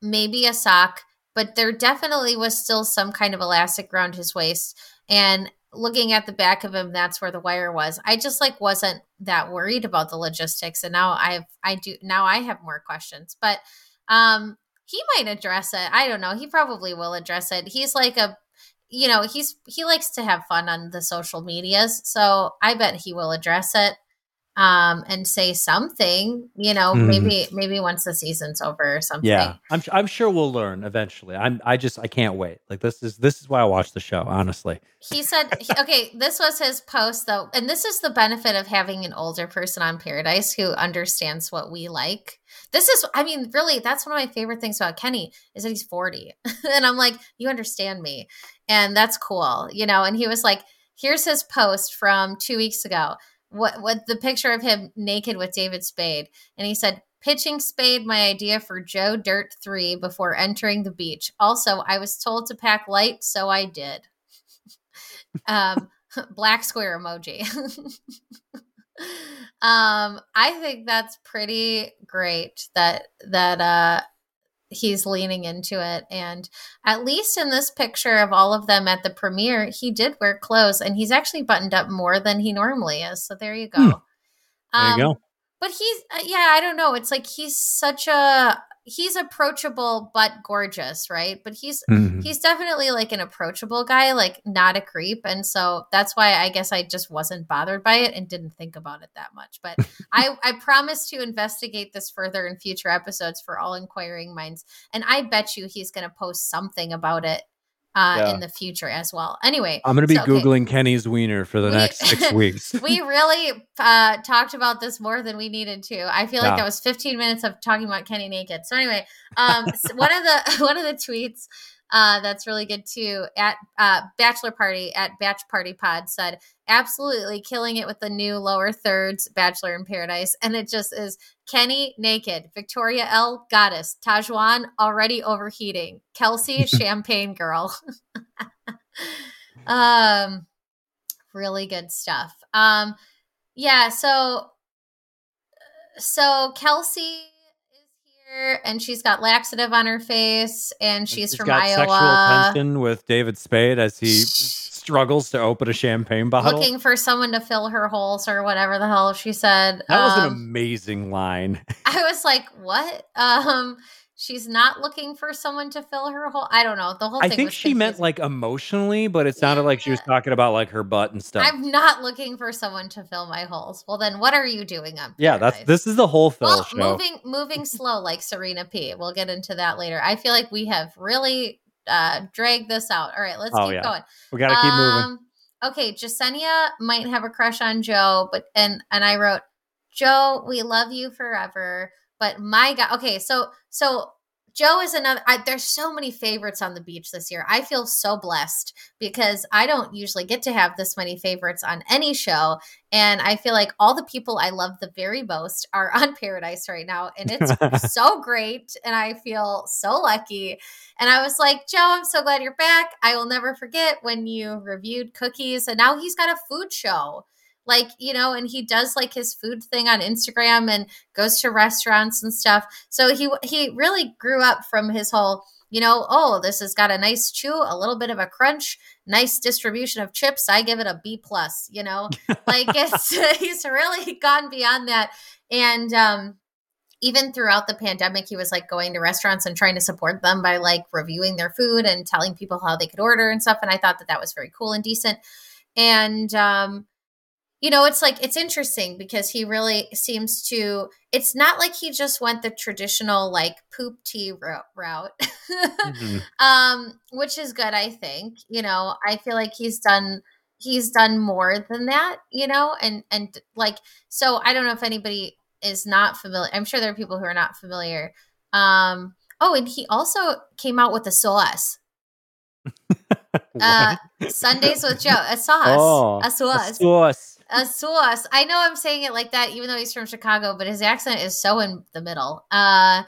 maybe a sock. But there definitely was still some kind of elastic around his waist. And looking at the back of him, that's where the wire was. I just like wasn't that worried about the logistics. And now I've I do now I have more questions. But um, he might address it. I don't know. He probably will address it. He's like a you know, he's he likes to have fun on the social medias. So I bet he will address it um and say something, you know, mm. maybe maybe once the season's over or something. Yeah, I'm I'm sure we'll learn eventually. I'm I just I can't wait. Like this is this is why I watch the show, honestly. He said, okay, this was his post though, and this is the benefit of having an older person on Paradise who understands what we like. This is, I mean, really, that's one of my favorite things about Kenny is that he's forty, and I'm like, you understand me, and that's cool, you know. And he was like, here's his post from two weeks ago. What what the picture of him naked with David Spade. And he said, pitching Spade my idea for Joe Dirt three before entering the beach. Also, I was told to pack light, so I did. um, black square emoji. um, I think that's pretty great that that uh, he's leaning into it. And at least in this picture of all of them at the premiere, he did wear clothes and he's actually buttoned up more than he normally is. So there you go. Hmm. There um, you go. But he's, uh, yeah, I don't know. It's like, he's such a, he's approachable, but gorgeous. Right. But he's, mm-hmm. he's definitely like an approachable guy, like not a creep. And so that's why I guess I just wasn't bothered by it and didn't think about it that much. But I, I promise to investigate this further in future episodes for all inquiring minds. And I bet you he's going to post something about it uh, yeah. in the future as well. Anyway, I'm going to be so, Googling okay. Kenny's wiener for the we, next six weeks. We really uh, talked about this more than we needed to. I feel yeah. like that was fifteen minutes of talking about Kenny naked. So anyway, um, so one of the, one of the tweets uh, that's really good too at uh, Bachelor Party at Batch Party Pod said, absolutely killing it with the new lower thirds Bachelor in Paradise. And it just is Kenny naked, Victoria L goddess, Tahzjuan already overheating, Kelsey champagne girl. um, really good stuff. Um, yeah. So, so Kelsey and she's got laxative on her face and she's, she's from got Iowa. Sexual tension with David Spade as he struggles to open a champagne bottle. Looking for someone to fill her holes or whatever the hell she said. That um, was an amazing line. I was like, what? Um, she's not looking for someone to fill her hole. I don't know. The whole thing I think was she confusing. Meant like emotionally, but it sounded yeah. like she was talking about like her butt and stuff. I'm not looking for someone to fill my holes. Well, then what are you doing up there? Yeah, that's, this is the whole fill well, show. Moving, moving slow like Serena P. We'll get into that later. I feel like we have really... Uh, drag this out. All right, let's oh, keep yeah. going. We gotta keep um, moving. Okay, Yessenia might have a crush on Joe, but and and I wrote, Joe, we love you forever. But my God, okay, so so Joe is another. I, there's so many favorites on the beach this year. I feel so blessed because I don't usually get to have this many favorites on any show, and I feel like all the people I love the very most are on Paradise right now, and it's so great, and I feel so lucky. And I was like, Joe, I'm so glad you're back. I will never forget when you reviewed cookies, and now he's got a food show. Like, you know, and he does like his food thing on Instagram and goes to restaurants and stuff. So he he really grew up from his whole, you know, oh, this has got a nice chew, a little bit of a crunch, nice distribution of chips. I give it a B plus, you know, like it's he's really gone beyond that. And um, even throughout the pandemic, he was like going to restaurants and trying to support them by like reviewing their food and telling people how they could order and stuff. And I thought that that was very cool and decent. And um you know, it's like, it's interesting because he really seems to, it's not like he just went the traditional like poop tea route, route. mm-hmm. um, which is good, I think. You know, I feel like he's done, he's done more than that, you know, and, and like, so I don't know if anybody is not familiar. I'm sure there are people who are not familiar. Um, oh, and he also came out with a sauce. uh, Sundays with Joe, a sauce, oh, a sauce. A sauce. A sauce. I know I'm saying it like that, even though he's from Chicago, but his accent is so in the middle. Uh,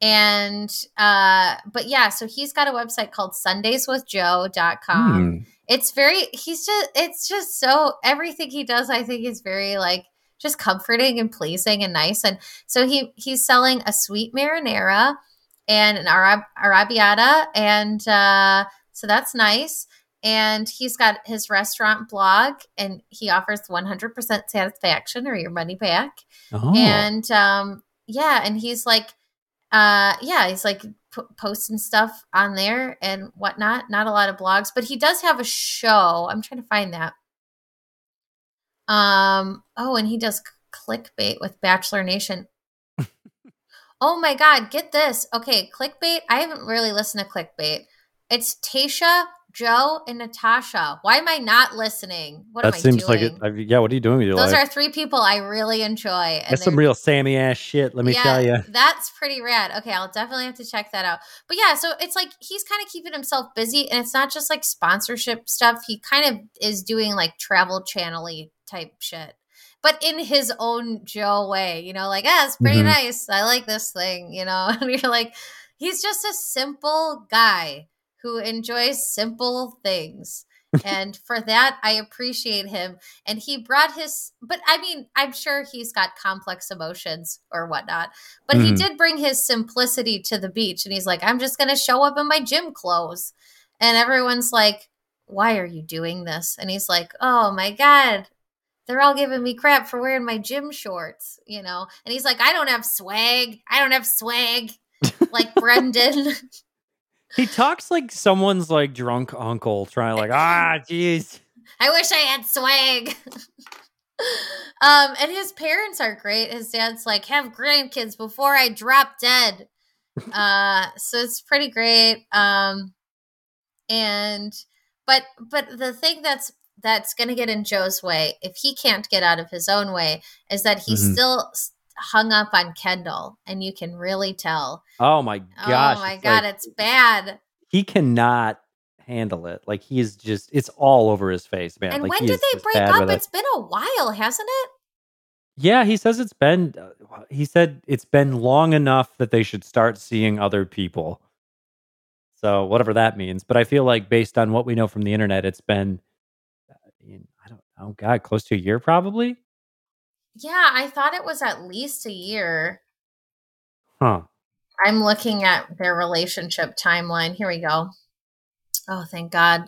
and, uh, but yeah, so he's got a website called sundays with joe dot com. Hmm. It's very, he's just, it's just so, everything he does, I think is very like just comforting and pleasing and nice. And so he, he's selling a sweet marinara and an Arab, Arabiata. And, uh, so that's nice. And he's got his restaurant blog, and he offers one hundred percent satisfaction or your money back. Oh. And um, yeah, and he's like, uh, yeah, he's like p- posting stuff on there and whatnot. Not a lot of blogs, but he does have a show. I'm trying to find that. Um. Oh, and he does Clickbait with Bachelor Nation. Oh my God, get this. Okay, Clickbait. I haven't really listened to Clickbait. It's Tasha, Joe, and Natasha. Why am I not listening? What that am I seems doing? Like it, yeah, what are you doing with your Those life? Are three people I really enjoy. And that's some real Sammy-ass shit, let me yeah, tell you. That's pretty rad. Okay, I'll definitely have to check that out. But yeah, so it's like he's kind of keeping himself busy, and it's not just like sponsorship stuff. He kind of is doing like travel channel-y type shit, but in his own Joe way. You know, like, ah, it's pretty mm-hmm. nice. I like this thing, you know? And you're like, he's just a simple guy who enjoys simple things. And for that, I appreciate him. And he brought his, but I mean, I'm sure he's got complex emotions or whatnot, but mm. he did bring his simplicity to the beach. And he's like, I'm just going to show up in my gym clothes. And everyone's like, why are you doing this? And he's like, oh my God, they're all giving me crap for wearing my gym shorts, you know? And he's like, I don't have swag. I don't have swag. Like Brendan. He talks like someone's like drunk uncle trying like, ah, geez. I wish I had swag. um, and his parents are great. His dad's like, have grandkids before I drop dead. Uh, so it's pretty great. Um, and, but, but the thing that's, that's going to get in Joe's way, if he can't get out of his own way, is that he's mm-hmm. still hung up on Kendall, and you can really tell. Oh my gosh. Oh my it's God, like, it's bad. He cannot handle it. Like he's just, it's all over his face, man. And like, when did they break up? It's it. been a while, hasn't it? Yeah, he says it's been, uh, he said it's been long enough that they should start seeing other people. So whatever that means. But I feel like based on what we know from the internet, it's been, I, mean, I don't know, God, close to a year probably. Yeah, I thought it was at least a year. Huh. I'm looking at their relationship timeline. Here we go. Oh, thank God.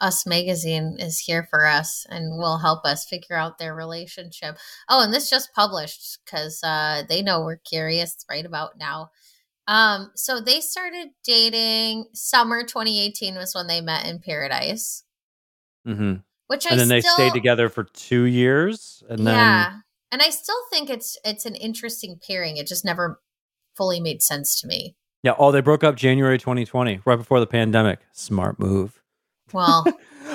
Us Magazine is here for us and will help us figure out their relationship. Oh, and this just published because uh, they know we're curious. It's right about now. Um, so they started dating summer twenty eighteen was when they met in Paradise. Mm-hmm. Which and I then still, they stayed together for two years. And yeah. Then... And I still think it's it's an interesting pairing. It just never fully made sense to me. Yeah. Oh, they broke up January twenty twenty, right before the pandemic. Smart move. Well,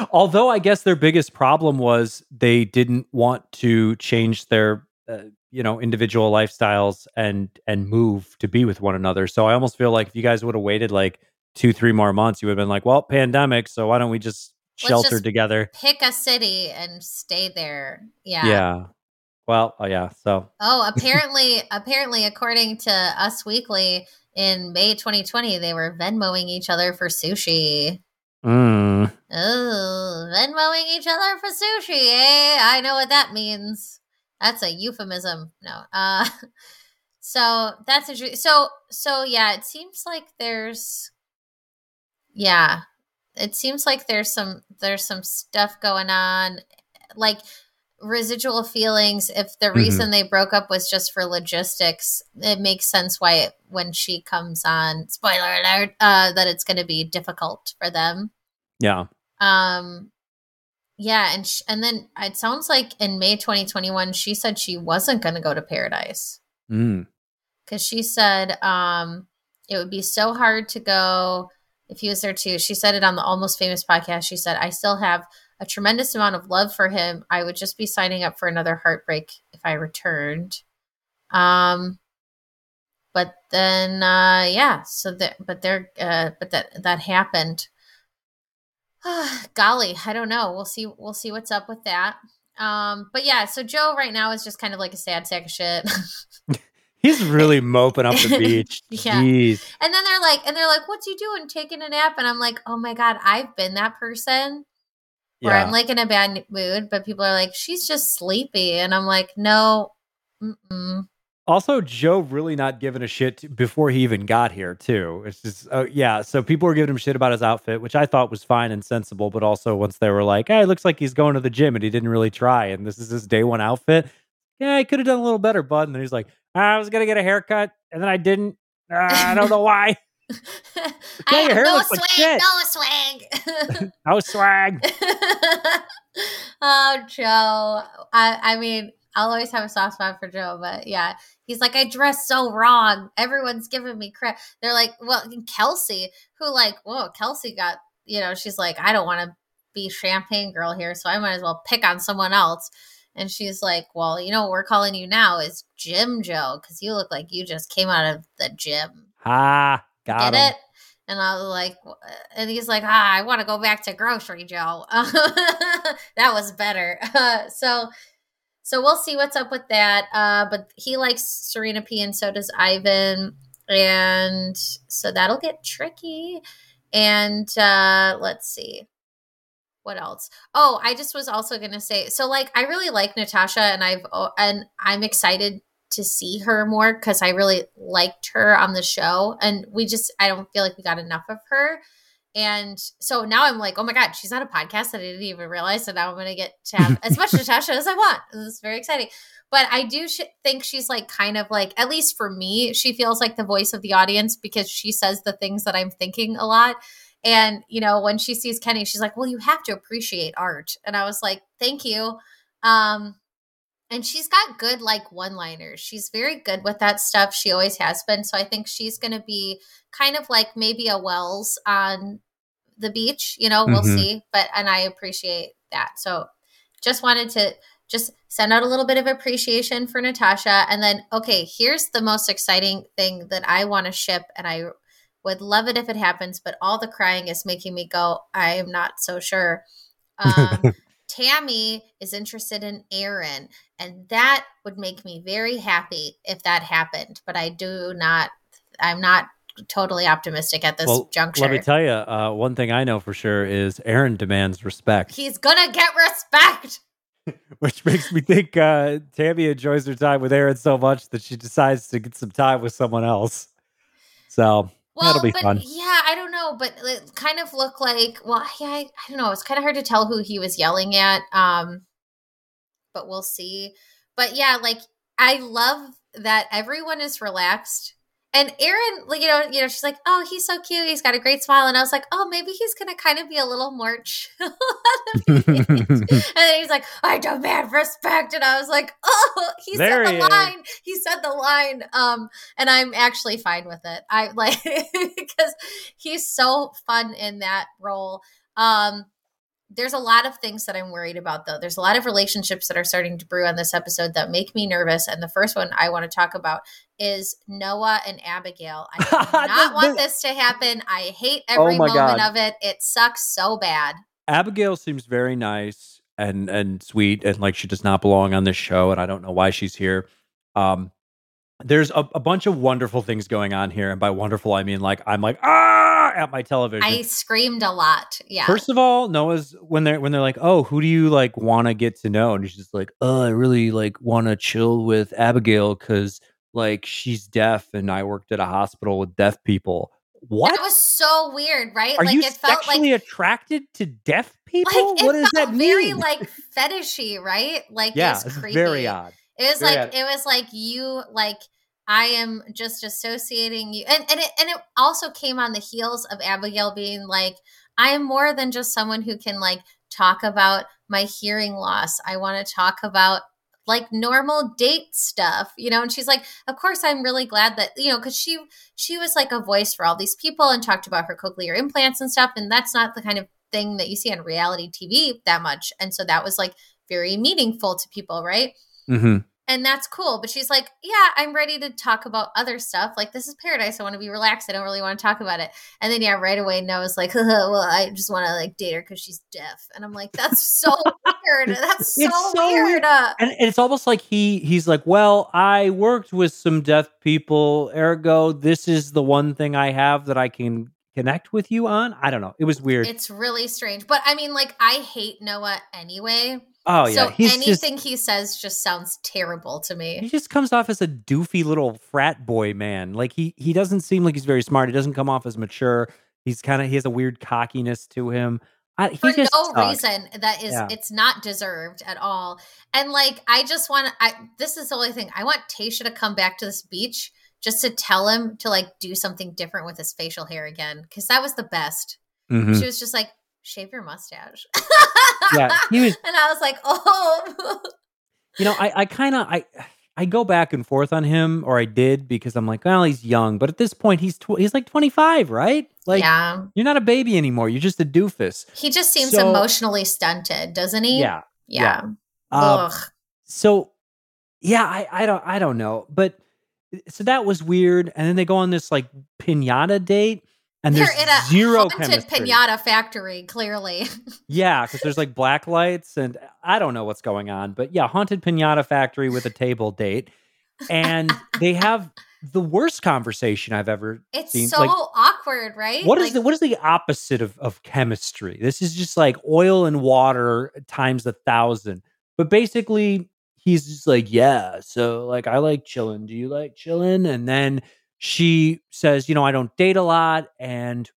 although I guess their biggest problem was they didn't want to change their, uh, you know, individual lifestyles and and move to be with one another. So I almost feel like if you guys would have waited like two, three more months, you would have been like, well, pandemic. So why don't we just shelter just together? Pick a city and stay there. Yeah. Yeah. Well, oh yeah. So. Oh, apparently, apparently, according to Us Weekly, in May twenty twenty, they were Venmoing each other for sushi. Mm. Oh, Venmoing each other for sushi, eh? I know what that means. That's a euphemism. No. Uh, so that's interesting. So, so yeah, it seems like there's, yeah, it seems like there's some, there's some stuff going on, like residual feelings. If the reason mm-hmm. they broke up was just for logistics, it makes sense why it, when she comes on, spoiler alert, uh, that it's going to be difficult for them. Yeah. Um. Yeah, and sh- and then it sounds like in May twenty twenty-one, she said she wasn't going to go to Paradise because mm. she said um it would be so hard to go if he was there too. She said it on the Almost Famous podcast. She said, "I still have a tremendous amount of love for him. I would just be signing up for another heartbreak if I returned." Um, but then, uh, yeah. So that, but there, uh, but that that happened. Golly, I don't know. We'll see. We'll see what's up with that. Um, but yeah. So Joe right now is just kind of like a sad sack of shit. He's really moping up the beach. Yeah. Jeez. And then they're like, and they're like, "What's you doing? Taking a nap?" And I'm like, "Oh my God, I've been that person." Where yeah. I'm like in a bad mood, but people are like, "She's just sleepy," and I'm like, "No." Mm-mm. Also, Joe really not giving a shit before he even got here, too. It's just, oh yeah. So people were giving him shit about his outfit, which I thought was fine and sensible. But also, once they were like, "Hey, it looks like he's going to the gym, and he didn't really try, and this is his day one outfit." Yeah, he could have done a little better, bud. And then he's like, "I was gonna get a haircut, and then I didn't. Uh, I don't know why." Yeah, I your hair no, looks swag, like shit. no swag, no swag, no swag. Oh, Joe. I, I mean, I'll always have a soft spot for Joe, but yeah, he's like, "I dress so wrong. Everyone's giving me crap." They're like, well, Kelsey, who like, whoa, Kelsey got, you know, she's like, "I don't want to be champagne girl here, so I might as well pick on someone else." And she's like, "Well, you know what we're calling you now is Gym Joe, because you look like you just came out of the gym." Ah. Got Get him. it? And I was like, and he's like, "Ah, I want to go back to grocery, Joe." That was better. Uh, so, so we'll see what's up with that. Uh, but he likes Serena P, and so does Ivan, and so that'll get tricky. And uh, let's see what else. Oh, I just was also gonna say, so like, I really like Natasha, and I've and I'm excited to see her more because I really liked her on the show, and we just I don't feel like we got enough of her. And so now I'm like, oh my God, she's on a podcast that I didn't even realize, so now I'm gonna get to have as much Natasha as I want. It's very exciting. But I do sh- think she's like kind of like, at least for me, she feels like the voice of the audience because she says the things that I'm thinking a lot. And you know, when she sees Kenny, she's like, "Well, you have to appreciate art," and I was like, thank you. um And she's got good, like, one-liners. She's very good with that stuff. She always has been. So I think she's going to be kind of like maybe a Wells on the beach. You know, we'll mm-hmm. see. But and I appreciate that. So just wanted to just send out a little bit of appreciation for Natasha. And then, okay, here's the most exciting thing that I want to ship. And I would love it if it happens. But all the crying is making me go, I am not so sure. Um Tammy is interested in Aaron, and that would make me very happy if that happened. But I do not, I'm not totally optimistic at this well, juncture. Let me tell you, uh, one thing I know for sure is Aaron demands respect. He's going to get respect. Which makes me think uh, Tammy enjoys her time with Aaron so much that she decides to get some time with someone else. So Well, that'll be but, fun. Yeah, I don't know, but it kind of looked like, well, yeah, I, I don't know. It's kind of hard to tell who he was yelling at, um, but we'll see. But yeah, like I love that everyone is relaxed. And Aaron, like, you know, you know, she's like, "Oh, he's so cute. He's got a great smile." And I was like, "Oh, maybe he's gonna kind of be a little more chill." And then he's like, "I demand respect," and I was like, "Oh, he there said the he line. Is. He said the line." Um, and I'm actually fine with it. I like because he's so fun in that role. Um, there's a lot of things that I'm worried about, though. There's a lot of relationships that are starting to brew on this episode that make me nervous. And the first one I want to talk about is Noah and Abigail. I do not want this to happen. I hate every oh moment God. of it. It sucks so bad. Abigail seems very nice and, and sweet and like she does not belong on this show. And I don't know why she's here. Um, there's a, a bunch of wonderful things going on here. And by wonderful, I mean, like, I'm like, ah, at my television. I screamed a lot. Yeah. First of all, Noah's when they're, when they're like, "Oh, who do you like want to get to know?" And she's just like, "Oh, I really like want to chill with Abigail. Cause like she's deaf and I worked at a hospital with deaf people." What? That was so weird, right? Are like you it felt sexually like, attracted to deaf people? Like, what does that mean? Very like fetishy, right? Like yeah, it's creepy. Very odd. It was very like odd. It was like you like I am just associating you, and and it and it also came on the heels of Abigail being like, "I am more than just someone who can like talk about my hearing loss. I want to talk about like normal date stuff," you know? And she's like, "Of course, I'm really glad that, you know," because she, she was like a voice for all these people and talked about her cochlear implants and stuff. And that's not the kind of thing that you see on reality T V that much. And so that was like very meaningful to people. Right. Mm-hmm. And that's cool. But she's like, "Yeah, I'm ready to talk about other stuff. Like this is paradise. I want to be relaxed. I don't really want to talk about it." And then, yeah, right away, Noah's like, "Well, I just want to like date her because she's deaf." And I'm like, that's so weird. That's so, so weird. weird. And it's almost like he he's like, "Well, I worked with some deaf people. Ergo, this is the one thing I have that I can connect with you on." I don't know. It was weird. It's really strange. But I mean, like, I hate Noah anyway. Oh yeah. So he's anything just, he says just sounds terrible to me. He just comes off as a doofy little frat boy man. Like he he doesn't seem like he's very smart. He doesn't come off as mature. He's kind of he has a weird cockiness to him. I, he For just no sucks. reason that is yeah. It's not deserved at all. And like I just want I this is the only thing. I want Tayshia to come back to this beach just to tell him to like do something different with his facial hair again, cuz that was the best. Mm-hmm. She was just like, "Shave your mustache." Yeah, he was, and I was like, "Oh." You know, I, I kind of I I go back and forth on him, or I did, because I'm like, "Well, he's young," but at this point, he's tw- he's like twenty-five, right? Like, yeah. You're not a baby anymore. You're just a doofus. He just seems so emotionally stunted, doesn't he? Yeah, yeah. yeah. Uh, Ugh. So, yeah, I I don't I don't know, but so that was weird, and then they go on this like piñata date. And they're in a zero chemistry. Pinata factory, clearly. Yeah, because there's like black lights, and I don't know what's going on, but yeah, haunted pinata factory with a table date, and they have the worst conversation I've ever it's seen. It's so like, awkward, right? What like, is the what is the opposite of, of chemistry? This is just like oil and water times a thousand. But basically, he's just like, "Yeah, so like I like chilling. Do you like chilling?" And then she says, "You know, I don't date a lot, and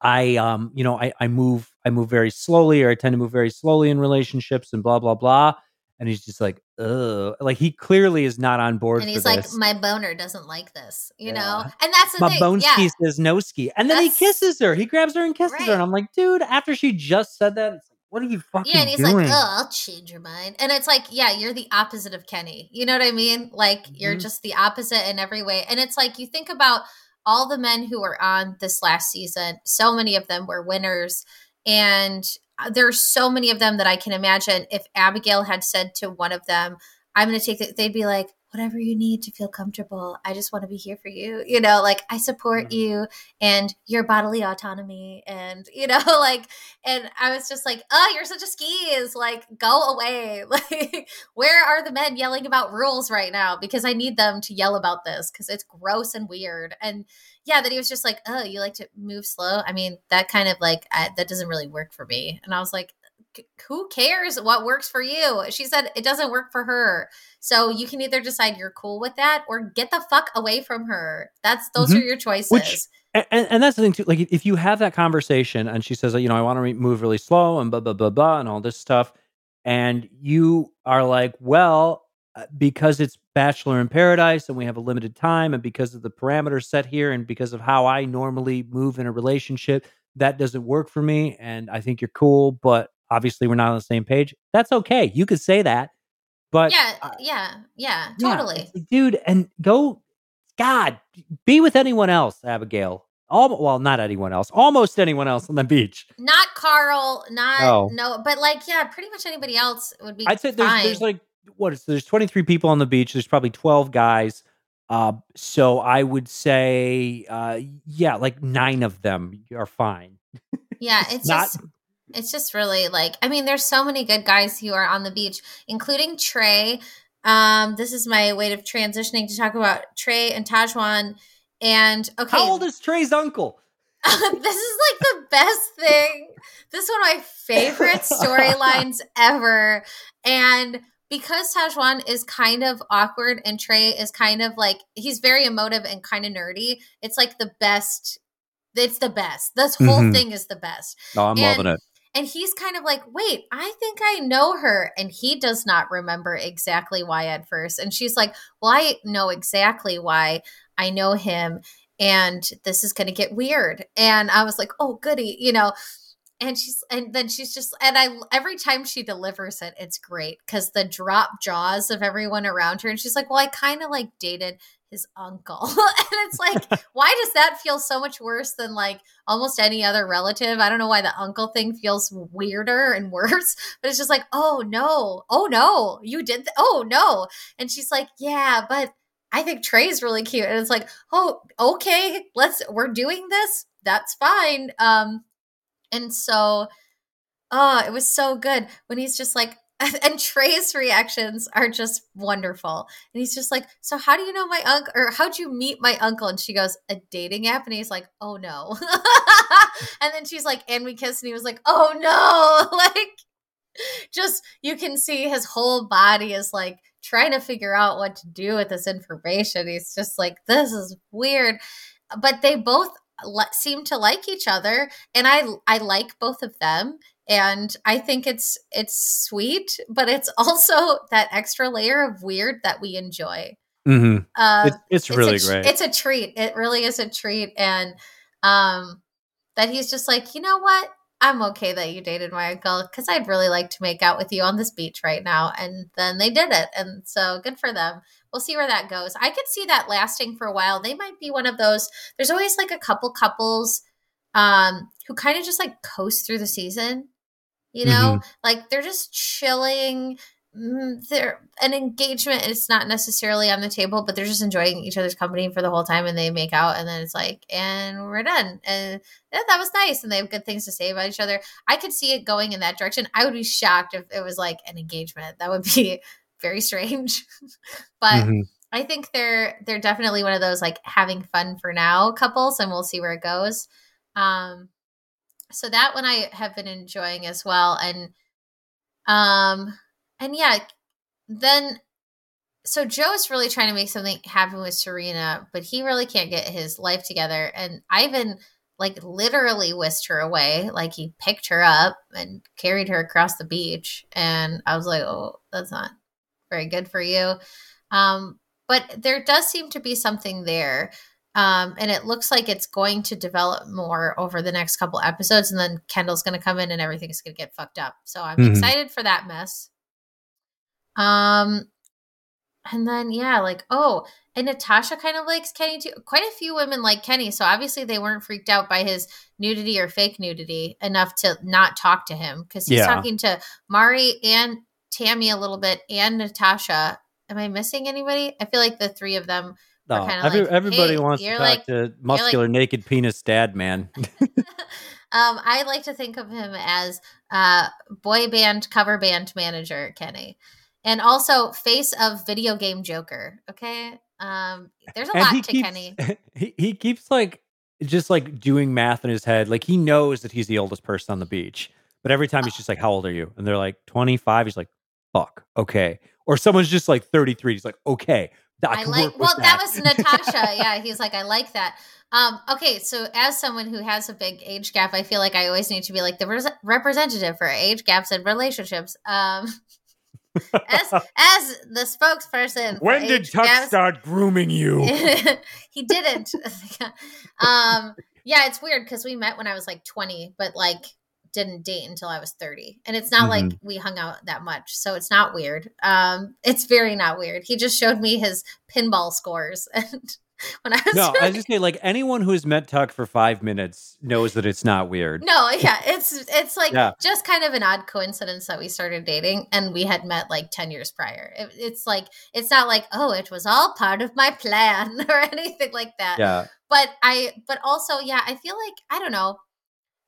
I, um, you know, I, I move, I move very slowly, or I tend to move very slowly in relationships, and blah blah blah." And he's just like, "Ugh," like he clearly is not on board. And he's for like, this. "My boner doesn't like this," you yeah. know. And that's the my thing. My boneski yeah. says no ski, and then that's, he kisses her. He grabs her and kisses right. her, and I'm like, dude. After she just said that, it's like, what are you fucking doing? Yeah, and he's doing? like, "Oh, I'll change your mind." And it's like, yeah, you're the opposite of Kenny. You know what I mean? Like, mm-hmm. You're just the opposite in every way. And it's like, you think about all the men who were on this last season. So many of them were winners. And there are so many of them that I can imagine if Abigail had said to one of them, "I'm going to take it," they'd be like, "Whatever you need to feel comfortable. I just want to be here for you." You know, like I support mm-hmm. you and your bodily autonomy. And, you know, like, and I was just like, "Oh, you're such a skis. Like, go away." Like, where are the men yelling about rules right now? Because I need them to yell about this because it's gross and weird. And yeah, that he was just like, "Oh, you like to move slow." I mean, that kind of like, I, that doesn't really work for me. And I was like, who cares what works for you? She said it doesn't work for her. So you can either decide you're cool with that or get the fuck away from her. That's those mm-hmm. are your choices. Which, And, and, and that's the thing too. Like, if you have that conversation and she says, you know, I want to re- move really slow and blah, blah, blah, blah, and all this stuff. And you are like, well, because it's Bachelor in Paradise and we have a limited time and because of the parameters set here and because of how I normally move in a relationship, that doesn't work for me. And I think you're cool, but obviously we're not on the same page. That's okay. You could say that, but yeah, uh, yeah, yeah, totally. Yeah, dude. And go, God, be with anyone else, Abigail. All, well, not anyone else. Almost anyone else on the beach. Not Carl. Not no. no but like, yeah, pretty much anybody else would be. I'd say there's, fine. there's like what is there's twenty-three people on the beach. There's probably twelve guys. Uh, so I would say, uh, yeah, like nine of them are fine. Yeah, it's, it's not- just it's just really like I mean, there's so many good guys who are on the beach, including Trey. Um, this is my way of transitioning to talk about Trey and Tahzjuan. And okay, how old is Trey's uncle? This is like the best thing. This is one of my favorite storylines ever. And because Tahzjuan is kind of awkward and Trey is kind of like, he's very emotive and kind of nerdy. It's like the best. It's the best. This whole mm-hmm. thing is the best. Oh, I'm and, loving it. And he's kind of like, wait, I think I know her. And he does not remember exactly why at first. And she's like, well, I know exactly why. I know him and this is going to get weird. And I was like, oh, goody, you know, and she's, and then she's just, and I, every time she delivers it, it's great because the drop jaws of everyone around her. And she's like, well, I kind of like dated his uncle. And it's like, why does that feel so much worse than like almost any other relative? I don't know why the uncle thing feels weirder and worse, but it's just like, oh no, oh no, you did. Th- oh no. And she's like, yeah, but I think Trey's really cute. And it's like, oh, okay, let's, we're doing this. That's fine. Um, and so, oh, it was so good when he's just like, and Trey's reactions are just wonderful. And he's just like, so how do you know my uncle, or how'd you meet my uncle? And she goes, a dating app. And he's like, oh no. And then she's like, and we kissed. And he was like, oh no. Like, just, you can see his whole body is like, trying to figure out what to do with this information. He's just like, this is weird. But they both le- seem to like each other. And I I like both of them. And I think it's it's sweet, but it's also that extra layer of weird that we enjoy. Mm-hmm. Um, it, it's, it's really a, great. It's a treat. It really is a treat. And um, that he's just like, you know what? I'm okay that you dated my uncle because I'd really like to make out with you on this beach right now. And then they did it. And so good for them. We'll see where that goes. I could see that lasting for a while. They might be one of those. There's always like a couple couples um, who kind of just like coast through the season, you know, mm-hmm. like they're just chilling. They're an engagement. And it's not necessarily on the table, but they're just enjoying each other's company for the whole time. And they make out and then it's like, and we're done. And yeah, that was nice. And they have good things to say about each other. I could see it going in that direction. I would be shocked if it was like an engagement. That would be very strange, but mm-hmm. I think they're, they're definitely one of those like having fun for now couples and we'll see where it goes. Um, so that one I have been enjoying as well. And, um, And yeah, then, so Joe's really trying to make something happen with Serena, but he really can't get his life together. And Ivan, like, literally whisked her away. Like, he picked her up and carried her across the beach. And I was like, oh, that's not very good for you. Um, but there does seem to be something there. Um, and it looks like it's going to develop more over the next couple episodes. And then Kendall's going to come in and everything's going to get fucked up. So I'm mm-hmm. excited for that mess. Um, and then, yeah, like, oh, and Natasha kind of likes Kenny too. Quite a few women like Kenny. So obviously they weren't freaked out by his nudity or fake nudity enough to not talk to him. Cause he's yeah. talking to Mari and Tammy a little bit and Natasha. Am I missing anybody? I feel like the three of them. No, were every, like, everybody hey, wants to talk like, to muscular like, naked penis dad, man. Um, I like to think of him as uh boy band cover band manager, Kenny. And also face of video game Joker. Okay. Um, there's a and lot to keeps, Kenny. He, he keeps like, just like doing math in his head. Like he knows that he's the oldest person on the beach, but every time he's just like, how old are you? And they're like twenty-five. He's like, fuck. Okay. Or someone's just like thirty-three. He's like, okay. I, I like, well, that. that was Natasha. Yeah. He's like, I like that. Um, okay, so as someone who has a big age gap, I feel like I always need to be like the res- representative for age gaps and relationships. Um, as as the spokesperson. When did Tuck gaps, start grooming you? He didn't. um, yeah, it's weird because we met when I was like twenty, but like didn't date until I was thirty, and it's not mm-hmm. like we hung out that much, so it's not weird. Um, it's very not weird. He just showed me his pinball scores and. When I was no, really... I just say like anyone who's met Tuck for five minutes knows that it's not weird. No, yeah, it's it's like yeah. just kind of an odd coincidence that we started dating and we had met like ten years prior. It, it's like it's not like oh, it was all part of my plan or anything like that. Yeah, but I but also yeah, I feel like I don't know.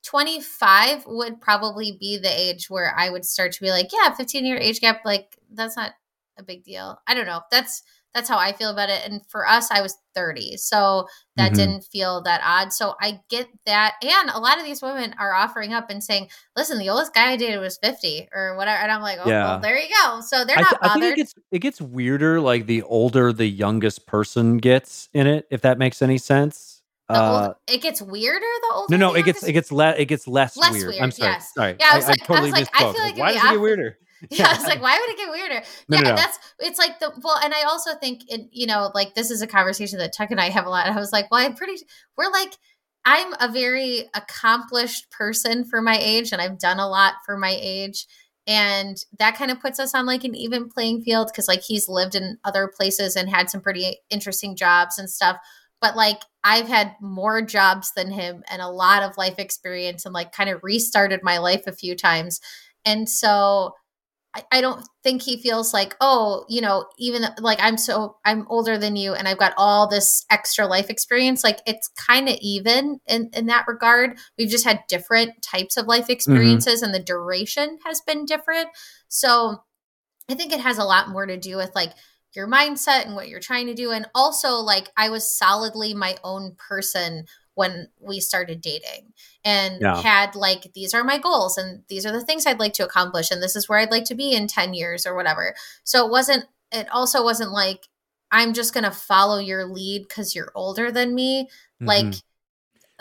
twenty-five would probably be the age where I would start to be like yeah, fifteen year age gap, like that's not a big deal. I don't know. That's. That's how I feel about it. And for us, I was thirty. So that mm-hmm. didn't feel that odd. So I get that. And a lot of these women are offering up and saying, listen, the oldest guy I dated was fifty or whatever. And I'm like, oh, yeah. well, there you go. So they're I th- not bothered. I think it gets, it gets weirder, like the older the youngest person gets in it, if that makes any sense. Uh, old, it gets weirder the older. No, no, it gets, it gets less, it gets less, less weird. weird. I'm sorry. Yes. sorry. Yeah, I was I, like, I totally I was like, I feel like why does it get weirder? Yeah, I was like, why would it get weirder? No, yeah, no, no. that's, it's like the, well, and I also think, it, you know, like this is a conversation that Tuck and I have a lot. I was like, well, I'm pretty, we're like, I'm a very accomplished person for my age and I've done a lot for my age. And that kind of puts us on like an even playing field because like he's lived in other places and had some pretty interesting jobs and stuff. But like I've had more jobs than him and a lot of life experience and like kind of restarted my life a few times. And so I don't think he feels like, oh, you know, even like I'm so I'm older than you and I've got all this extra life experience. Like it's kind of even in, in that regard. We've just had different types of life experiences mm-hmm. and the duration has been different. So I think it has a lot more to do with like your mindset and what you're trying to do. And also like I was solidly my own person when we started dating and yeah. had like, these are my goals and these are the things I'd like to accomplish. And this is where I'd like to be in ten years or whatever. So it wasn't, it also wasn't like, I'm just going to follow your lead because you're older than me. Mm-hmm. Like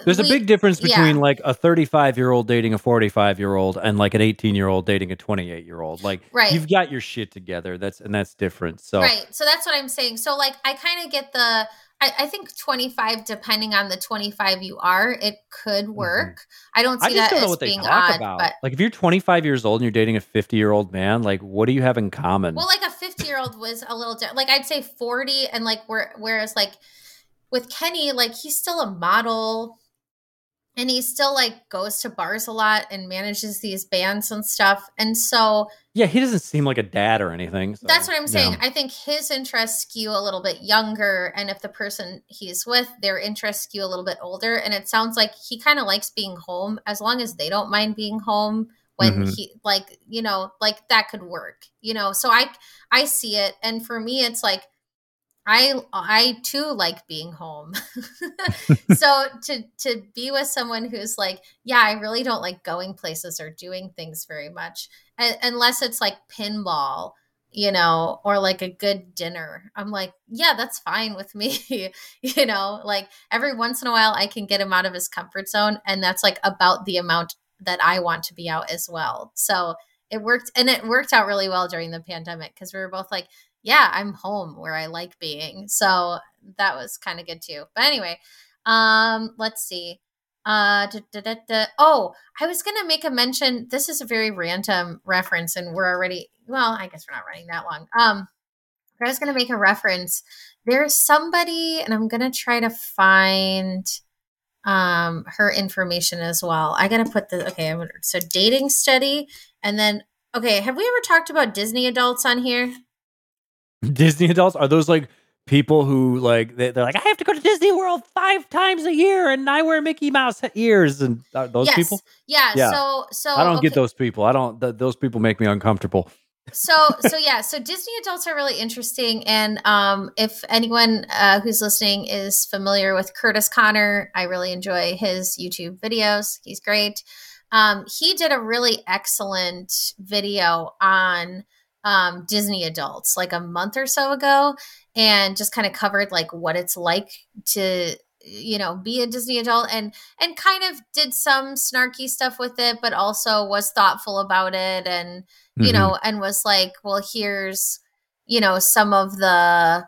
there's we, a big difference between yeah. like a thirty-five year old dating a forty-five year old and like an eighteen year old dating a twenty-eight year old. Like right. you've got your shit together. That's, and that's different. So, right. So that's what I'm saying. So like, I kind of get the, I think twenty-five, depending on the twenty-five you are, it could work. Mm-hmm. I don't see I that don't know as what being they talk odd. About. But like if you're twenty-five years old and you're dating a fifty year old man, like what do you have in common? Well, like a fifty year old was a little different. Like I'd say forty and like where, whereas like with Kenny, like he's still a model and he still like goes to bars a lot and manages these bands and stuff. And so yeah, he doesn't seem like a dad or anything. So, that's what I'm saying. Yeah. I think his interests skew a little bit younger. And if the person he's with, their interests skew a little bit older. And it sounds like he kind of likes being home as long as they don't mind being home when mm-hmm. he like, you know, like that could work, you know? So I, I see it. And for me, it's like, I, I too like being home. So to, to be with someone who's like, yeah, I really don't like going places or doing things very much a- unless it's like pinball, you know, or like a good dinner. I'm like, yeah, that's fine with me. You know, like every once in a while I can get him out of his comfort zone. And that's like about the amount that I want to be out as well. So it worked and it worked out really well during the pandemic because we were both like, yeah, I'm home where I like being. So that was kind of good too. But anyway, um, let's see. Uh, da, da, da, da. Oh, I was going to make a mention. This is a very random reference and we're already, well, I guess we're not running that long. Um, I was going to make a reference. There's somebody, and I'm going to try to find um, her information as well. I got to put the, okay, I'm gonna, so dating study. And then, okay, have we ever talked about Disney adults on here? Disney adults? Are those like people who like, they're like, I have to go to Disney World five times a year and I wear Mickey Mouse ears and those yes. people? Yeah, yeah. So, so I don't okay. get those people. I don't, th- those people make me uncomfortable. So, so yeah. So Disney adults are really interesting. And um, if anyone uh, who's listening is familiar with Curtis Connor, I really enjoy his YouTube videos. He's great. Um, he did a really excellent video on Um, Disney adults like a month or so ago and just kind of covered like what it's like to you know, be a Disney adult, and and kind of did some snarky stuff with it, but also was thoughtful about it, and you mm-hmm. know, and was like, well, here's, you know, some of the,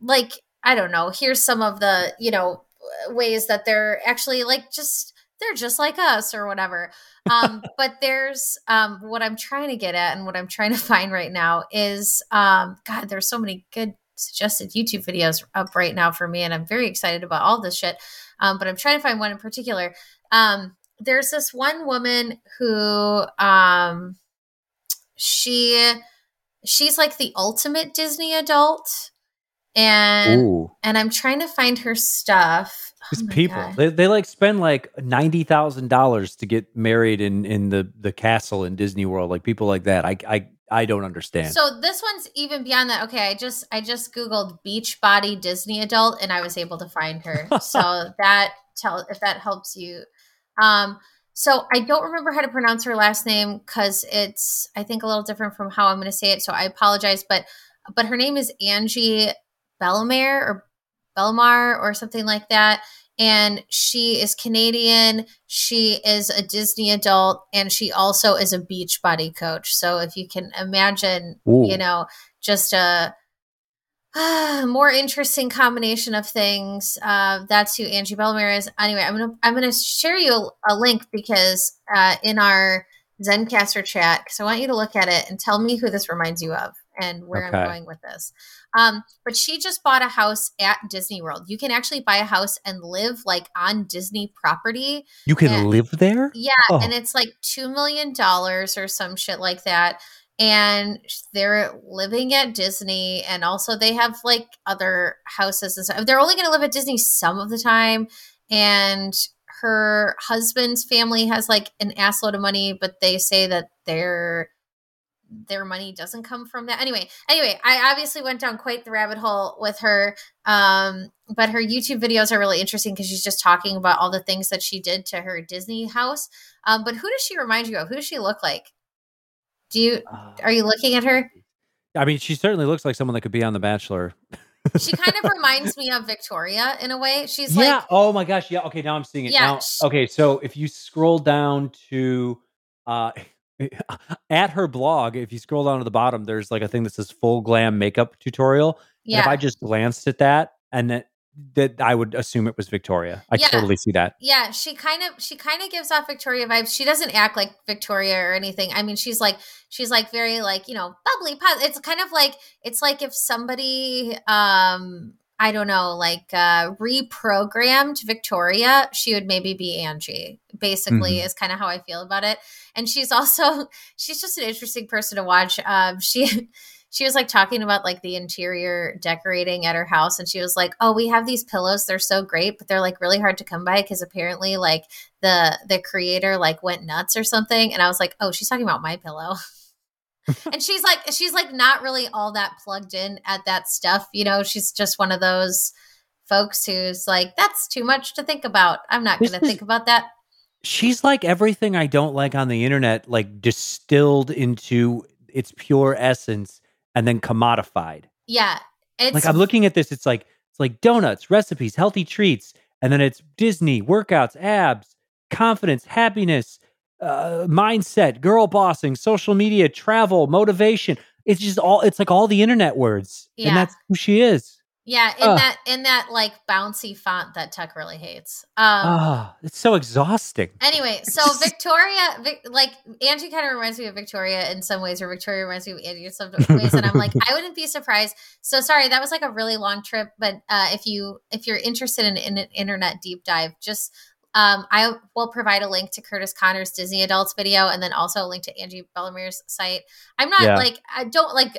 like, I don't know, here's some of the, you know, ways that they're actually like just they're just like us or whatever. Um, but there's um, what I'm trying to get at and what I'm trying to find right now is, um, God, there's so many good suggested YouTube videos up right now for me. And I'm very excited about all this shit. Um, but I'm trying to find one in particular. Um, there's this one woman who um, she she's like the ultimate Disney adult. And Ooh. and I'm trying to find her stuff. These oh people, they, they like spend like ninety thousand dollars to get married in, in the, the castle in Disney World. Like people like that. I, I, I don't understand. So this one's even beyond that. Okay. I just, I just Googled Beachbody Disney adult and I was able to find her. So that tell if that helps you. Um, so I don't remember how to pronounce her last name, cause it's, I think, a little different from how I'm going to say it. So I apologize, but, but her name is Angie Bellemare or Bellemare or something like that. And she is Canadian. She is a Disney adult, and she also is a beach body coach. So if you can imagine, Ooh. you know, just a uh, more interesting combination of things. Uh, that's who Angie Bellemare is. Anyway, I'm gonna I'm gonna share you a, a link because uh, in our Zencaster chat, because I want you to look at it and tell me who this reminds you of and where okay. I'm going with this. Um, but she just bought a house at Disney World. You can actually buy a house and live like on Disney property. You can and, live there? Yeah. Oh. And it's like two million dollars or some shit like that. And they're living at Disney. And also they have like other houses and stuff. They're only going to live at Disney some of the time. And her husband's family has like an ass load of money, but they say that they're their money doesn't come from that. Anyway, anyway, I obviously went down quite the rabbit hole with her. Um, but her YouTube videos are really interesting because she's just talking about all the things that she did to her Disney house. Um, but who does she remind you of? Who does she look like? Do you, are you looking at her? I mean, she certainly looks like someone that could be on The Bachelor. She kind of reminds me of Victoria in a way. She's yeah. like, oh my gosh. Yeah. Okay. Now I'm seeing it. Yeah, now. She- okay. So if you scroll down to, uh, at her blog, if you scroll down to the bottom, there's like a thing that says full glam makeup tutorial. Yeah. And if I just glanced at that, and that, that I would assume it was Victoria. I yeah. totally see that. Yeah. She kind of, she kind of gives off Victoria vibes. She doesn't act like Victoria or anything. I mean, she's like, she's like very like, you know, bubbly. It's kind of like, it's like if somebody, um, I don't know, like uh, reprogrammed Victoria, she would maybe be Angie, basically, mm-hmm. is kind of how I feel about it. And she's also, she's just an interesting person to watch. Um, she she was like talking about like the interior decorating at her house. And she was like, oh, we have these pillows. They're so great, but they're like really hard to come by because apparently like the the creator like went nuts or something. And I was like, oh, she's talking about my pillow. And she's like, she's like not really all that plugged in at that stuff. You know, she's just one of those folks who's like, that's too much to think about. I'm not going to think about that. She's like everything I don't like on the internet, like distilled into its pure essence and then commodified. Yeah. It's like, I'm looking at this. It's like, it's like donuts, recipes, healthy treats. And then it's Disney, workouts, abs, confidence, happiness, Uh, mindset, girl bossing, social media, travel, motivation. It's just all, it's like all the internet words. Yeah. And that's who she is. Yeah. In uh, that, in that like bouncy font that Tuck really hates. Um, uh, it's so exhausting. Anyway. So Victoria, Vic, like Angie kind of reminds me of Victoria in some ways, or Victoria reminds me of Angie in some ways. And I'm like, I wouldn't be surprised. So sorry, that was like a really long trip. But uh, if you, if you're interested in, in an internet deep dive, just Um, I will provide a link to Curtis Connor's Disney Adults video, and then also a link to Angie Bellemere's site. I'm not yeah. like, I don't like,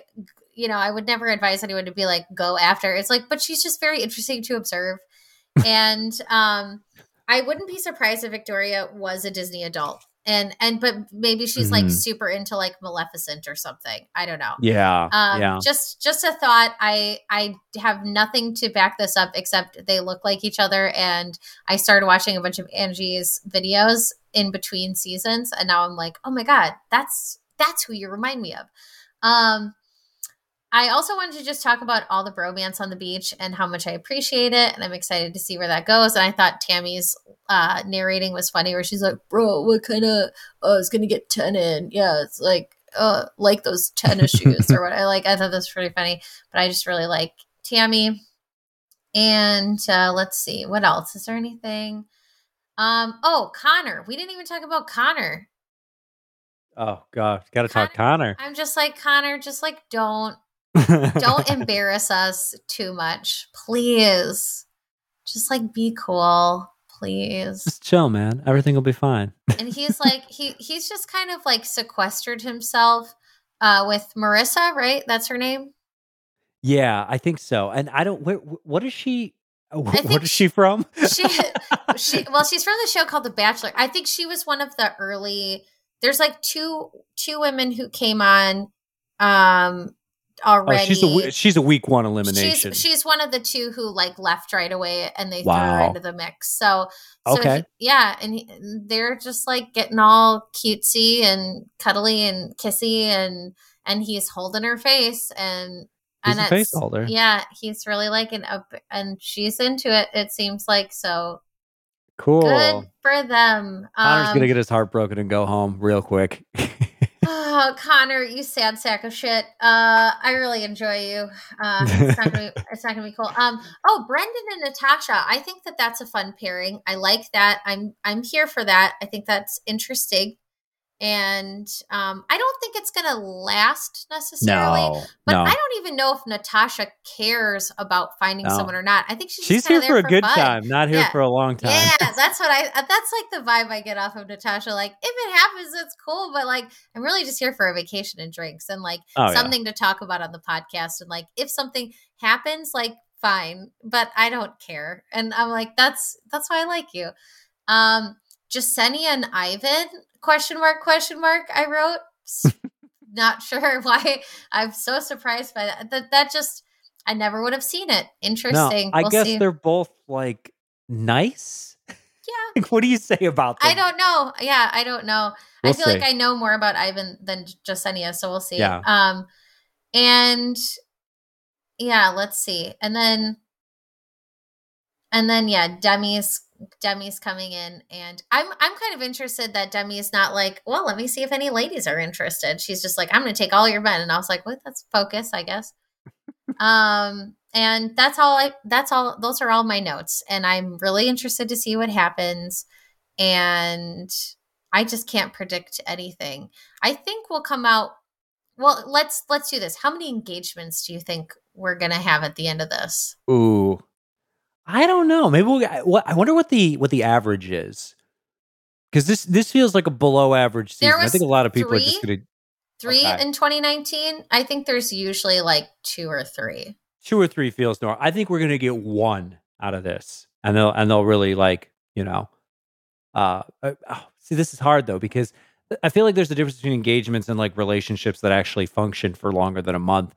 you know, I would never advise anyone to be like, go after. It's like, but she's just very interesting to observe. And um, I wouldn't be surprised if Victoria was a Disney adult. And, and, but maybe she's mm-hmm. like super into like Maleficent or something. I don't know. Yeah. Um, yeah. Just, just a thought. I, I have nothing to back this up except they look like each other. And I started watching a bunch of Angie's videos in between seasons. And now I'm like, oh my God, that's, that's who you remind me of. Um, I also wanted to just talk about all the bromance on the beach and how much I appreciate it. And I'm excited to see where that goes. And I thought Tammy's uh, narrating was funny, where she's like, bro, what kind of, oh, it's going to get ten in. Yeah, it's like, uh, like those tennis shoes or what. I like, I thought that's pretty funny, but I just really like Tammy. And uh, let's see, what else? Is there anything? Um, oh, Connor. We didn't even talk about Connor. Oh, God. Got to talk Connor. I'm just like, Connor, just like, don't. Don't embarrass us too much, please. Just like be cool, please. Just chill, man. Everything will be fine. And he's like, he he's just kind of like sequestered himself uh, with Marissa, right? That's her name. Yeah, I think so. And I don't. Wh- what is she? Wh- what is she, she from? she, she well, she's from the show called The Bachelor. I think she was one of the early. There's like two two women who came on. Um. Already, oh, she's a she's a week one elimination. She's, she's one of the two who like left right away, and they wow. threw her into the mix. So, so okay, he, yeah, and he, they're just like getting all cutesy and cuddly and kissy, and and he's holding her face, and he's and a face holder. Yeah, he's really like an up, and she's into it. It seems like so. Cool, good for them. Connor's um, gonna get his heart broken and go home real quick. Oh, Connor, you sad sack of shit. Uh, I really enjoy you. Uh, it's not gonna be, it's not gonna be cool. Um, oh, Brendan and Natasha. I think that that's a fun pairing. I like that. I'm I'm here for that. I think that's interesting. And um, I don't think it's gonna last necessarily. No, but no. I don't even know if Natasha cares about finding no. someone or not. I think she's she's just here there for a for good fun. time, not here yeah. for a long time. Yeah, that's what I. That's like the vibe I get off of Natasha. Like, if it happens, it's cool. But like, I'm really just here for a vacation and drinks and like oh, something yeah. to talk about on the podcast. And like, if something happens, like, fine. But I don't care. And I'm like, that's that's why I like you. Um, Yessenia and Ivan. Question mark, question mark, I wrote. Not sure why. I'm so surprised by that. That, that just, I never would have seen it. Interesting. No, I we'll guess see. They're both like nice. Yeah. Like, what do you say about that? I don't know. Yeah, I don't know. We'll I feel see. like I know more about Ivan than Yessenia, so we'll see. Yeah. Um, and yeah, let's see. And then, and then, yeah, Demi's Demi's coming in, and I'm I'm kind of interested that Demi is not like, well, let me see if any ladies are interested. She's just like, I'm going to take all your men, and I was like, well, that's focus, I guess. um, and that's all. I that's all. Those are all my notes, and I'm really interested to see what happens. And I just can't predict anything. I think we'll come out. Well, let's let's do this. How many engagements do you think we're going to have at the end of this? Ooh. I don't know. Maybe we'll, I wonder what the what the average is, because this this feels like a below average season. I think a lot of people three, are just going to three okay. in twenty nineteen. I think there's usually like two or three. Two or three feels normal. I think we're going to get one out of this, and they'll and they'll really like you know. Uh, oh, see, this is hard though, because I feel like there's a difference between engagements and like relationships that actually function for longer than a month.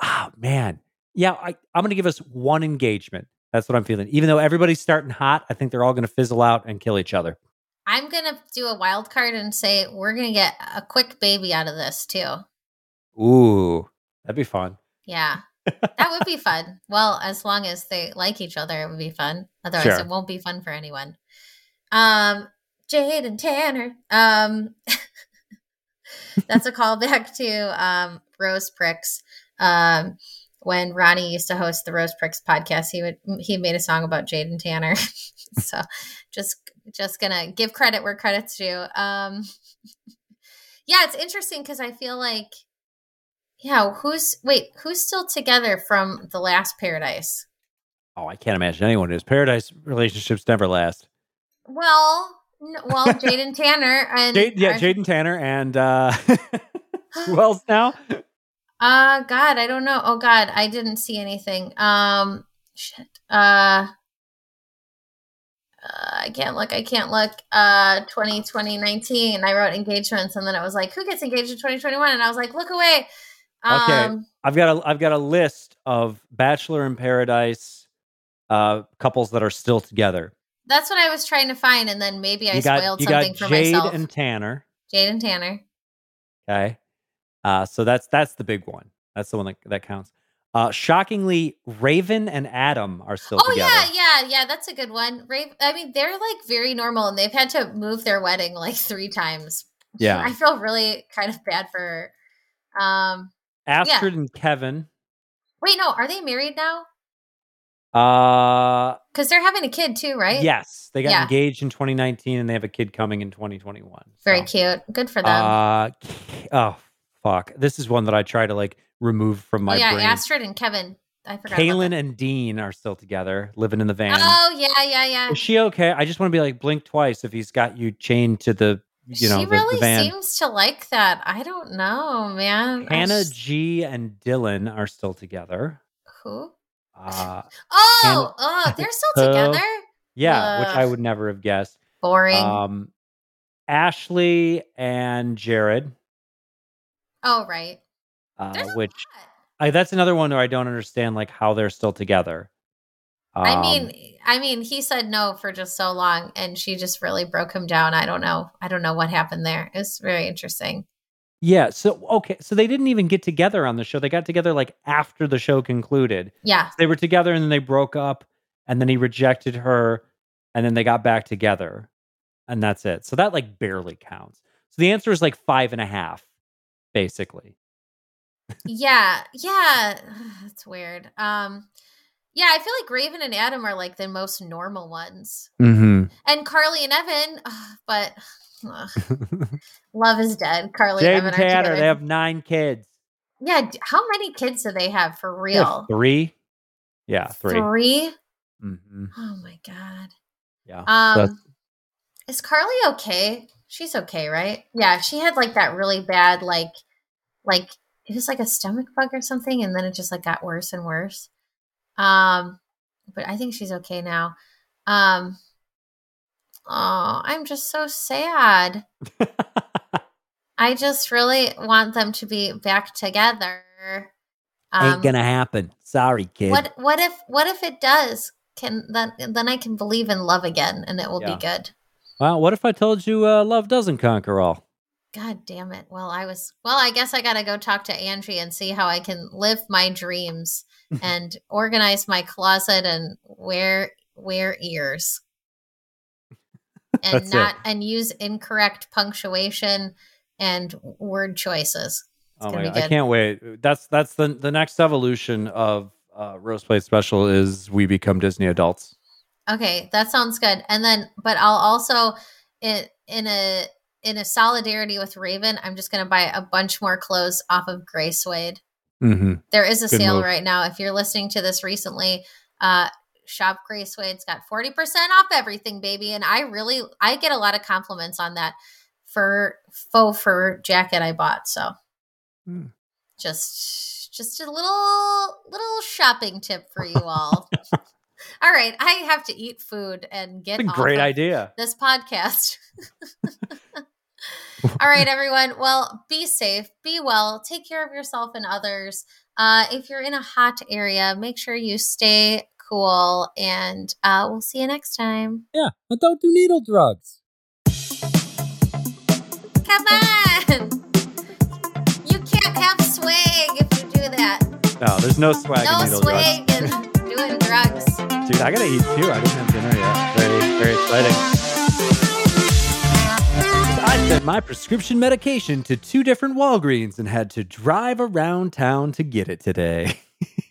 Oh, man, yeah, I, I'm going to give us one engagement. That's what I'm feeling. Even though everybody's starting hot, I think they're all going to fizzle out and kill each other. I'm going to do a wild card and say we're going to get a quick baby out of this, too. Ooh, that'd be fun. Yeah, that would be fun. Well, as long as they like each other, it would be fun. Otherwise, sure. It won't be fun for anyone. Um, Jade and Tanner. Um, that's a callback to um, Rose Pricks. Um When Ronnie used to host the Rose Pricks podcast, he would he made a song about Jade and Tanner. So just just gonna give credit where credit's due. Um, yeah, it's interesting because I feel like, yeah, who's wait who's still together from the last Paradise? Oh, I can't imagine anyone is. Paradise relationships never last. Well, no, well, Jade and Tanner and Jade, yeah, our, Jade and Tanner and uh, who else now? Uh, God, I don't know. Oh, God, I didn't see anything. Um, shit. Uh, uh I can't look. I can't look. Uh, twenty nineteen, I wrote engagements, and then it was like, who gets engaged in twenty twenty-one? And I was like, look away. Um, okay. I've got a, I've got a list of Bachelor in Paradise, uh, couples that are still together. That's what I was trying to find. And then maybe I you spoiled got, something for Jade myself. Jade and Tanner. Jade and Tanner. Okay. Uh, so that's that's the big one. That's the one that, that counts. Uh, shockingly, Raven and Adam are still oh, together. Oh, yeah, yeah, yeah. That's a good one. Raven, I mean, they're like very normal, and they've had to move their wedding like three times. Yeah. I feel really kind of bad for her. Um, Astrid yeah. and Kevin. Wait, no. Are they married now? Uh, Because they're having a kid too, right? Yes. They got yeah. engaged in twenty nineteen, and they have a kid coming in twenty twenty-one. Very so. cute. Good for them. Uh, oh, fuck. This is one that I try to like removed from my oh, yeah, brain. Yeah, Astrid and Kevin. I forgot. Kaylin and Dean are still together, living in the van. Oh, yeah, yeah, yeah. Is she okay? I just want to be like, blink twice if he's got you chained to the, you know, she the, really the van. Seems to like that. I don't know, man. Hannah just... G and Dylan are still together. Who? Uh, oh, Hannah... oh, they're still together? Yeah, uh, which I would never have guessed. Boring. Um, Ashley and Jared. Oh, right. Uh, which I, that's another one where I don't understand like how they're still together. Um, I mean, I mean, he said no for just so long, and she just really broke him down. I don't know. I don't know what happened there. It's very interesting. Yeah. So okay. So they didn't even get together on the show. They got together like after the show concluded. Yeah. So they were together, and then they broke up, and then he rejected her, and then they got back together, and that's it. So that like barely counts. So the answer is like five and a half, basically. yeah yeah that's weird. Um yeah, I feel like Raven and Adam are like the most normal ones. Mm-hmm. And Carly and Evan, ugh, but ugh. Love is dead. Carly Jade and Evan Tanner, together. They have nine kids. Yeah, how many kids do they have for real? Yeah, three yeah three three mm-hmm. Oh my god. Yeah. um so is Carly okay? She's okay, right? Yeah, she had like that really bad like like it was like a stomach bug or something, and then it just like got worse and worse. Um, but I think she's okay now. Um, oh, I'm just so sad. I just really want them to be back together. Um, Ain't gonna happen. Sorry, kid. What? What if? What if it does? Can then? Then I can believe in love again, and it will yeah. be good. Well, what if I told you uh, love doesn't conquer all? God damn it. Well, I was, well, I guess I got to go talk to Angie and see how I can live my dreams and organize my closet and wear, wear ears and That's not, it. and use incorrect punctuation and word choices. It's oh gonna my God. Be good. I can't wait. That's, that's the, the next evolution of uh Rose Plate Special is we become Disney adults. Okay. That sounds good. And then, but I'll also in, in a, in a solidarity with Raven, I'm just going to buy a bunch more clothes off of Gray Suede. Mm-hmm. There is a Good sale move. Right now. If you're listening to this recently, uh, shop Gray Suede's got forty percent off everything, baby. And I really, I get a lot of compliments on that fur faux fur jacket I bought. So mm. just, just a little, little shopping tip for you all. All right. I have to eat food and get That's a great idea. This podcast. All right, everyone. Well, be safe, be well, take care of yourself and others. Uh, if you're in a hot area, make sure you stay cool, and uh, we'll see you next time. Yeah, but don't do needle drugs. Come on. You can't have swag if you do that. No, there's no swag no in needle swag drugs. No swag in doing drugs. Dude, I gotta eat too. I didn't have dinner yet. Very, very exciting. I sent my prescription medication to two different Walgreens and had to drive around town to get it today.